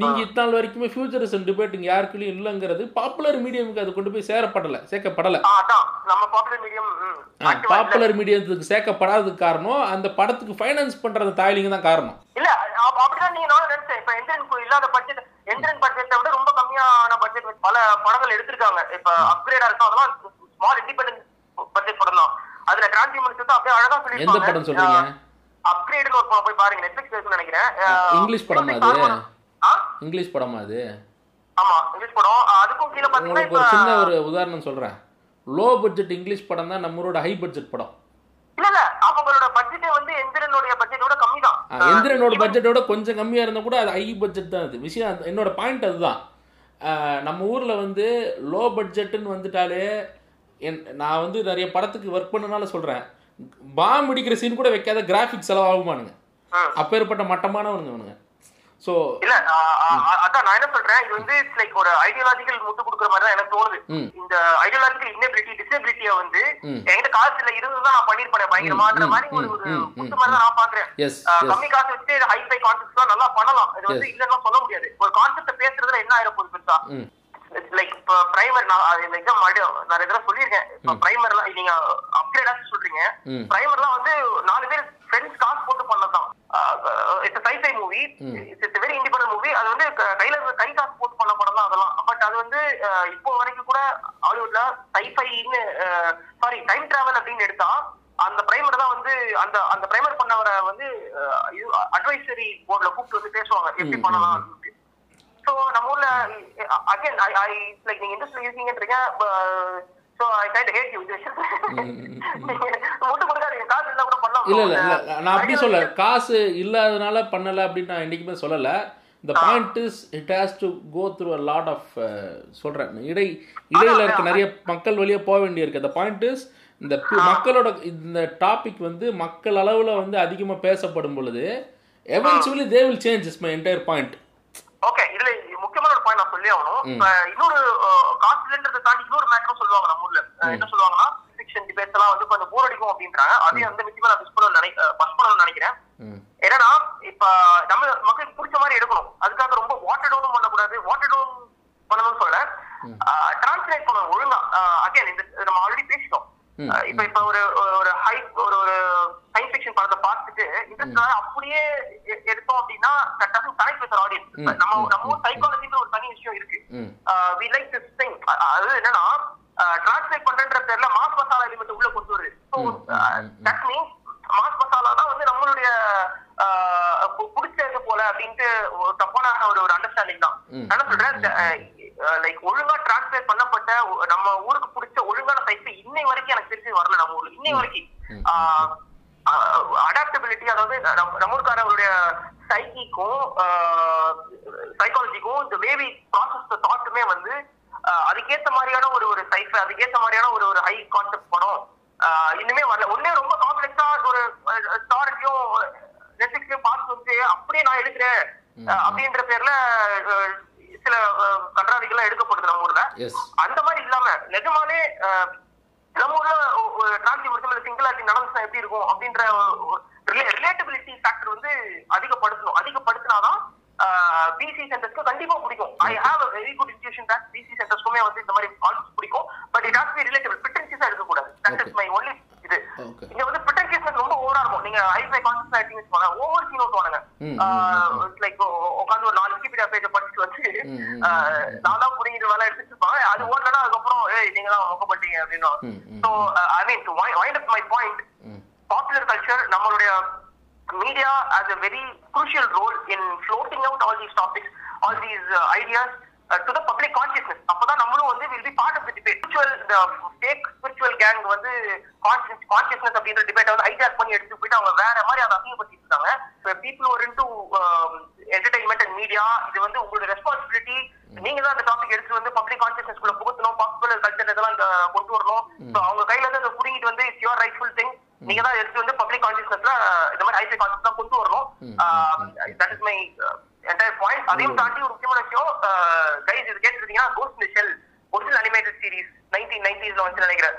நீங்க இத்தனை வரைக்குமே ஃபியூச்சரிசம் டிபேட் இங்க யாருக்குள்ளயும் இல்லைங்கிறது பாப்புலர் மீடியமுக்கு அது கொண்டு போய் சேரப்படல, சேர்க்கப்படல. பாப்புலர் மீடியத்துக்கு சேர்க்கப்படாததுக்கு காரணம் அந்த படத்துக்கு ஃபைனான்ஸ் பண்றது தாய்லிங்க தான் காரணம். இல்ல அப்படிதான் நீங்க நினைச்சேன். இப்ப எந்திரன் இல்லாத பட்ஜெட், எந்திரன் பட்ஜெட்டை விட ரொம்ப கம்மியான பட்ஜெட் பல படங்கள் எடுத்திருக்காங்க. இப்ப அப்கிரேடா இருக்கும், அதெல்லாம் ஸ்மால் இண்டிபெண்டன்ட் பட்ஜெட் படம் தான். அதுல டிரான்ஸ்ஃபார்மர்ஸ் தான் அப்படியே அழகா சொல்லிருக்காங்க. எந்த படம் சொல்றீங்க? அப்கிரேடுக்கு ஒரு போய் பாருங்க, நெட்ஃபிக்ஸ்ல இருக்குன்னு நினைக்கிறேன். இங்கிலீஷ் படம் அது, இங்கிலீஷ் படமா அது? ஆமா இங்கிலீஷ் படம். அதுக்கு கீழ பாத்தீங்கன்னா இப்ப ஒரு சின்ன ஒரு உதாரணம் சொல்றேன். லோ பட்ஜெட் இங்கிலீஷ் படம் தான் நம்மளோட ஹை பட்ஜெட் படம். இல்ல இல்ல அவங்களோட பட்ஜெட் வந்து எந்திரனோட பட்ஜெட்டோட கம்மி தான். எந்திரனோட பட்ஜெட்டோட கொஞ்சம் கம்மியா இருந்தா கூட அது ஹை பட்ஜெட் தான். அது விஷயம், என்னோட பாயிண்ட் அதுதான். நம்ம ஊர்ல வந்து லோ பட்ஜெட்னு வந்துட்டாலே, நான் வந்து நிறைய படத்துக்கு ஒர்க் பண்ணனால சொல்றேன், பாம் அடிக்கிற சீன் கூட வைக்காத கிராஃபிக்ஸ் எல்லாம் ஆகுமானுங்க, அப்பேற்பட்ட மட்டமானவனுங்க. சோ இல்ல அதான் நான் என்ன சொல்றேன், இது வந்து லைக் ஒரு ஐடியாலஜிக்கல் முட்டு கொடுக்குற மாதிரி தான் எனக்கு தோணுது. இந்த ஐடியாலஜிக்கல் இன்னபிலிட்டி டிசபிலிட்டியை வந்து என்கிட்ட காசு இல்ல இருந்தா நான் பண்ணிருப்பேன் பயங்கரமான்ற மாதிரி ஒரு முட்டு மாதிரி தான் நான் பாக்குறேன். கம்மி காசு வச்சு ஹைஃபை கான்செப்ட்ஸ் எல்லாம் நல்லா பண்ணலாம். இது வந்து இல்லன்னா சொல்ல முடியாது. ஒரு கான்செப்ட் பேசுறதுல என்ன ஆயிரம் பொறுப்புதான். லைக் இப்ப பிரைமர் நான் எக்ஸாம் நிறைய தடவை சொல்லியிருக்கேன். இப்ப பிரைமர் எல்லாம் நீங்க அப்கிரேடா சொல்றீங்க, பிரைமர் எல்லாம் வந்து நாலு பேர் ஃப்ரெண்ட்ஸ் காசு போட்டு பண்ணதான். It's sci-fi movie, it's very independent movie. அது வந்து கையில கை காசு போட்டு பண்ண படம் தான் அதெல்லாம். பட் அது வந்து இப்போ வரைக்கும் கூட ஹாலிவுட்ல சைஃபைன்னு சாரி டைம் டிராவல் அப்படின்னு எடுத்தா அந்த பிரைமர் தான் வந்து அந்த அந்த பிரைமர் பண்ணவரை வந்து அட்வைசரி போர்ட்ல கூப்பிட்டு வந்து பேசுவாங்க எப்படி பண்ணலாம். ஸோ நம்ம ஊர்ல அகைன் ஐ ஐ லைக் நீங்க இண்டஸ்ட்ரியில் இருக்கீங்கன்றீங்க. So I kind of hate you. மூட்டு கொடுக்காதீங்க. காசு இருந்தால் கூட பண்ணலாம். இல்லை இல்லை இல்லை நான் அப்படி சொல்ல காசு இல்லாதனால பண்ணலை அப்படின்னு நான் என்றைக்குமே சொல்லலை. The point is, it has to go through a lot of, சொல்றேன் இடை இடையில இருக்க நிறைய மக்கள் வெளியே போக வேண்டியிருக்கு. The point is, இந்த மக்களோட இந்த டாபிக் வந்து மக்கள் அளவில் வந்து அதிகமாக பேசப்படும் பொழுது eventually they will change. Is my entire point. Okay, இதுல முக்கியமான ஒரு பாயிண்ட் நான் சொல்லி ஆகணும். இன்னொரு கான்ஸ்டன்ட்ன்றதை தாண்டி இன்னொரு மேட்டரும் சொல்லுவாங்க நம்ம ஊர்ல. என்ன சொல்லுவாங்கன்னா ஃபிக்ஷன் டிபேட்ஸ் எல்லாம் வந்து கொஞ்சம் போர் அடிக்கும் அப்படின்றாங்க. அதே வந்து மிச்சமா நான் மிஸ் பண்ணணும்னு நினைக்க பஸ் பண்ணணும்னு நினைக்கிறேன். ஏன்னா இப்ப நம்ம மக்களுக்கு பிடிச்ச மாதிரி எடுக்கணும். அதுக்காக ரொம்ப வாட்டர் டவுனும் பண்ணக்கூடாது. வாட்டர் டவுன் பண்ணணும்னு சொல்ல டிரான்ஸ்லேட் பண்ணணும் ஒழுங்கா. அகைன் இந்த நம்ம ஆல்ரெடி பேசிட்டோம். இப்ப இப்ப ஒரு ஒரு ஹை ஒரு ஒரு சயின்ஸ் ஃபிக்ஷன் படத்தை பார்த்துட்டு இன்ட்ரெஸ்டாக அப்படியே எடுத்தோம் அப்படின்னா டக்குன்னு கனெக்ட் வித் ஆடியன்ஸ். நம்ம நம்ம சைக்காலஜிக்கு ஒரு தனி விஷயம் இருக்கு. We like this thing. அது என்னன்னா டிரான்ஸ்லேட் பண்றன்ற பேர்ல மாஸ் மசாலா எலிமெண்ட் உள்ள கொண்டு வருது. மாஸ் மசாலா தான் வந்து நம்மளுடைய பிடிச்சது போல அப்படின்ட்டு தப்பான ஒரு ஒரு அண்டர்ஸ்டாண்டிங் தான். என்ன சொல்றேன், லைக் ஒழுங்கா டிரான்ஸ்லேட் பண்ணப்பட்ட நம்ம ஊருக்கு பிடிச்ச ஒழுங்கான சைஸ் இன்னை வரைக்கும் எனக்கு தெரிஞ்சு வரல. நம்ம ஊருக்கு இன்னை வரைக்கும் அடாப்டபிலிட்டி, அதாவது நம்ம ஊருக்காரவருடைய சைக்கிக்கும் சைக்காலஜிக்கும் இந்த வேவி ப்ராசஸ் தாட்டுமே வந்து அதுக்கேற்ற மாதிரியான ஒரு ஒரு சைஃபை, அதுக்கேற்ற மாதிரியான ஒரு ஒரு ஹை கான்செப்ட் படம் இன்னுமே வரல. ஒன்னே ரொம்ப காம்ப்ளெக்ஸா ஒரு ஸ்டார்ட்லயும் நெட்ஃபிளிக்ஸ்லயும் பார்த்து வந்து அப்படியே நான் எடுக்கிறேன் அப்படின்ற பேர்ல சில கன்றாவிகள் எடுக்கப்படுது நம்ம ஊர்ல. அந்த மாதிரி இல்லாம நிஜமாலே நம்ம ஊர்ல டிரான்ஸ்பர்மேஷன் சிங்குலாரிட்டி நடந்துச்சா எப்படி இருக்கும் அப்படின்ற ரிலேட்டபிலிட்டி ஃபேக்டர் வந்து அதிகப்படுத்தணும். அதிகப்படுத்தினாதான் பிசி சென்டர்ஸ்க்கு கண்டிப்பா பிடிக்கும். I have a very good intuition that PC சென்டர்ஸ்க்குமே வந்து இந்த மாதிரி கான்ஸ் பிடிக்கும். But it has to be relatable. பிரிட்டன்சிஸா இருக்கக்கூடாது. தட் இஸ் மை ஒன்லி இது. இங்க வந்து பிரிட்டன்சிஸ் ரொம்ப ஓவரா இருக்கும். நீங்க ஹைஃபை கான்செப்ட் ஆக்டிங்ஸ் போனா ஓவர் சீனோட் வாங்க. லைக் உட்காந்து ஒரு நாலு கிபிடியா பேஜை படிச்சுட்டு வந்து நான் தான் புரியுற வேலை எடுத்துருப்பாங்க. அது ஓடலன்னா அதுக்கப்புறம் ஏய் நீங்க தான் ஒக்க மாட்டீங்க அப்படின்னு. So I mean to wind up my point, popular culture நம்மளுடைய media has a very crucial role in floating out all these topics, all these uh, ideas uh, to the public consciousness. Appo da namalum vandu will be part of the debate. Spiritual, the fake spiritual gang vandu conscious consciousness abindra debate vandu hijack panni eduthu poidu avanga vera mari adha appiye pattirukaanga. So people who are into um, entertainment and media, idu vandu ungalde responsibility. நீங்க தான் அந்த topic எடுத்து வந்து public consciousness குள்ள புகுத்தணும். Popular culture இதெல்லாம் கொண்டு வரணும். So அவங்க கையில இருந்து அதை புடிங்கிட்டு வந்து இட்ஸ் யுவர் ரைட்ஃபுல் திங். நீங்க தான் எடுத்து வந்து பப்ளிக் கான்சியஸ்னஸ்ல இந்த மாதிரி ஹைஃபை கான்சியஸ் தான் கொண்டு வரணும். That is my entire point. அதையும் தாண்டி ஒரு முக்கியமான விஷயம் கைஸ், இது கேட்டுருக்கீங்கன்னா cost in the shell original animated series nineteen நைன்டீஸ்ல வந்து நினைக்கிறேன்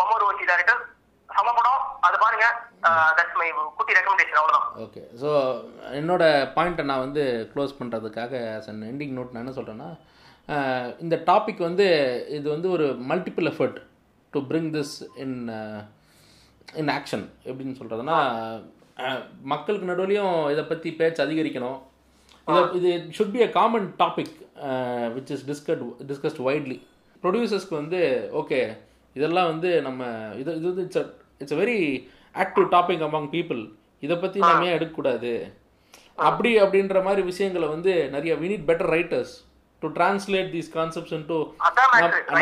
மமோரோச்சி டைரக்டர் சம படம். அது பாருங்க. தட்ஸ் மை குட்டி ரெக்கமெண்டேஷன். அவ்வளோதான். ஓகே, ஸோ என்னோட பாயிண்ட்டை நான் வந்து க்ளோஸ் பண்ணுறதுக்காக ஆஸ் அன் எண்டிங் நோட் நான் என்ன சொல்கிறேன்னா, இந்த டாபிக் வந்து இது வந்து ஒரு multiple effort to bring this in in action. எப்படின்னு சொல்கிறதுனா, மக்களுக்கு நடுவுலையும் இதை பற்றி பேச்சு அதிகரிக்கணும். இதை இது should be a common topic which is discussed discussed widely. ப்ரொடியூசர்ஸ்க்கு வந்து ஓகே இதெல்லாம் வந்து நம்ம இது இது வந்து it's it's a very active topic among people. இதை பற்றி நம்ம ஏன் எடுக்கக்கூடாது அப்படி அப்படின்ற மாதிரி விஷயங்களை வந்து நிறைய we need better writers to translate these concepts into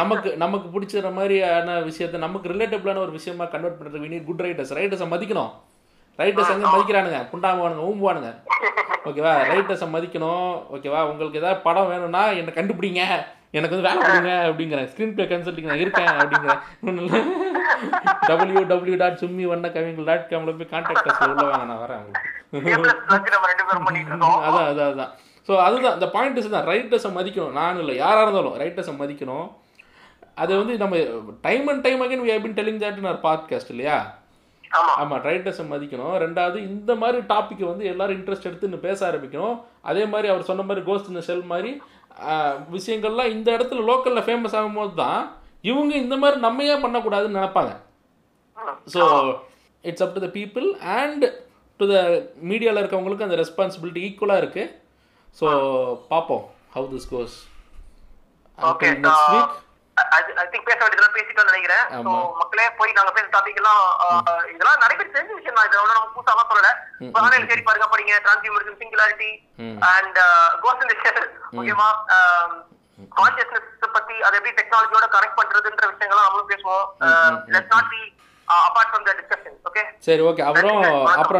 நமக்கு நமக்கு பிடிச்ச மாதிரியான விஷயத்தை நமக்கு ரிலேட்டபிளான ஒரு விஷயமா கன்வெர்ட் பண்ணுறது we need good writers. ரைட்டர்ஸை மதிக்கணும். ரைட்டர்ஸ் எங்கே மதிக்கிறானுங்க? புண்டாங்குவானுங்க, ஊம்புவானுங்க. ஓகேவா, ரைட்டர்ஸை மதிக்கணும். ஓகேவா, உங்களுக்கு ஏதாவது படம் வேணும்னா என்னை கண்டுபிடிங்க, எனக்கு வந்து வேலை கொடுங்க அப்படிங்கிறேன். ஸ்க்ரீன் பிளே கன்சல்டிங் நான் இருக்கேன் அப்படிங்கிறேன். டபிள்யூ டபிள்யூ டாட் சும்மி வண்ண கவிகள் டாட் காம்ல போய் கான்டாக்ட் அஸ் உள்ள வாங்க, நான் வரேன். அதான் அதான் அதான் ஸோ அதுதான் இந்த பாயிண்ட்ஸ் தான். ரைட்டர்ஸை மதிக்கணும். நானும் இல்லை, யாராக இருந்தாலும் ரைட்டர்ஸை மதிக்கணும். அது வந்து நம்ம time and time again we have been telling that in our podcast, இல்லையா? ஆமாம், ரைட்டர்ஸை மதிக்கணும். ரெண்டாவது, இந்த மாதிரி டாப்பிக்கை வந்து எல்லாரும் இன்ட்ரெஸ்ட் எடுத்துன்னு பேச ஆரம்பிக்கணும். அதே மாதிரி அவர் சொன்ன மாதிரி கோஸ்ட் இன் தி ஷெல் மாதிரி விஷயங்கள்லாம் இந்த இடத்துல லோக்கலில் ஃபேமஸ் ஆகும்போது தான் இவங்க இந்த மாதிரி நம்மையே பண்ணக்கூடாதுன்னு நினைப்பாங்க. So it's up to the people and to the மீடியாவில் இருக்கவங்களுக்கு அந்த ரெஸ்பான்சிபிலிட்டி ஈக்குவலாக இருக்குது. ஸோ பார்ப்போம் how this goes. Next week அப்புறம்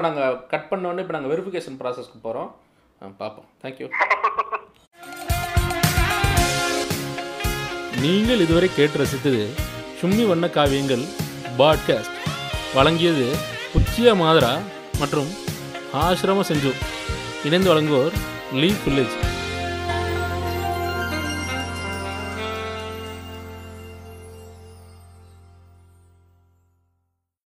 நாங்க கட் பண்ணோன்னு இப்ப நாங்க வெரிஃபிகேஷன் processக்கு போறோம். பாப்போம். Thank you. நீங்கள் இதுவரை கேட்டு ரசித்தது சும்மி வண்ண காவியங்கள் பாட்காஸ்ட். வழங்கியது புச்சிய மாதரா மற்றும் ஆசிரம செஞ்சு. இணைந்து வழங்குவோர் லீ வில்லேஜ்.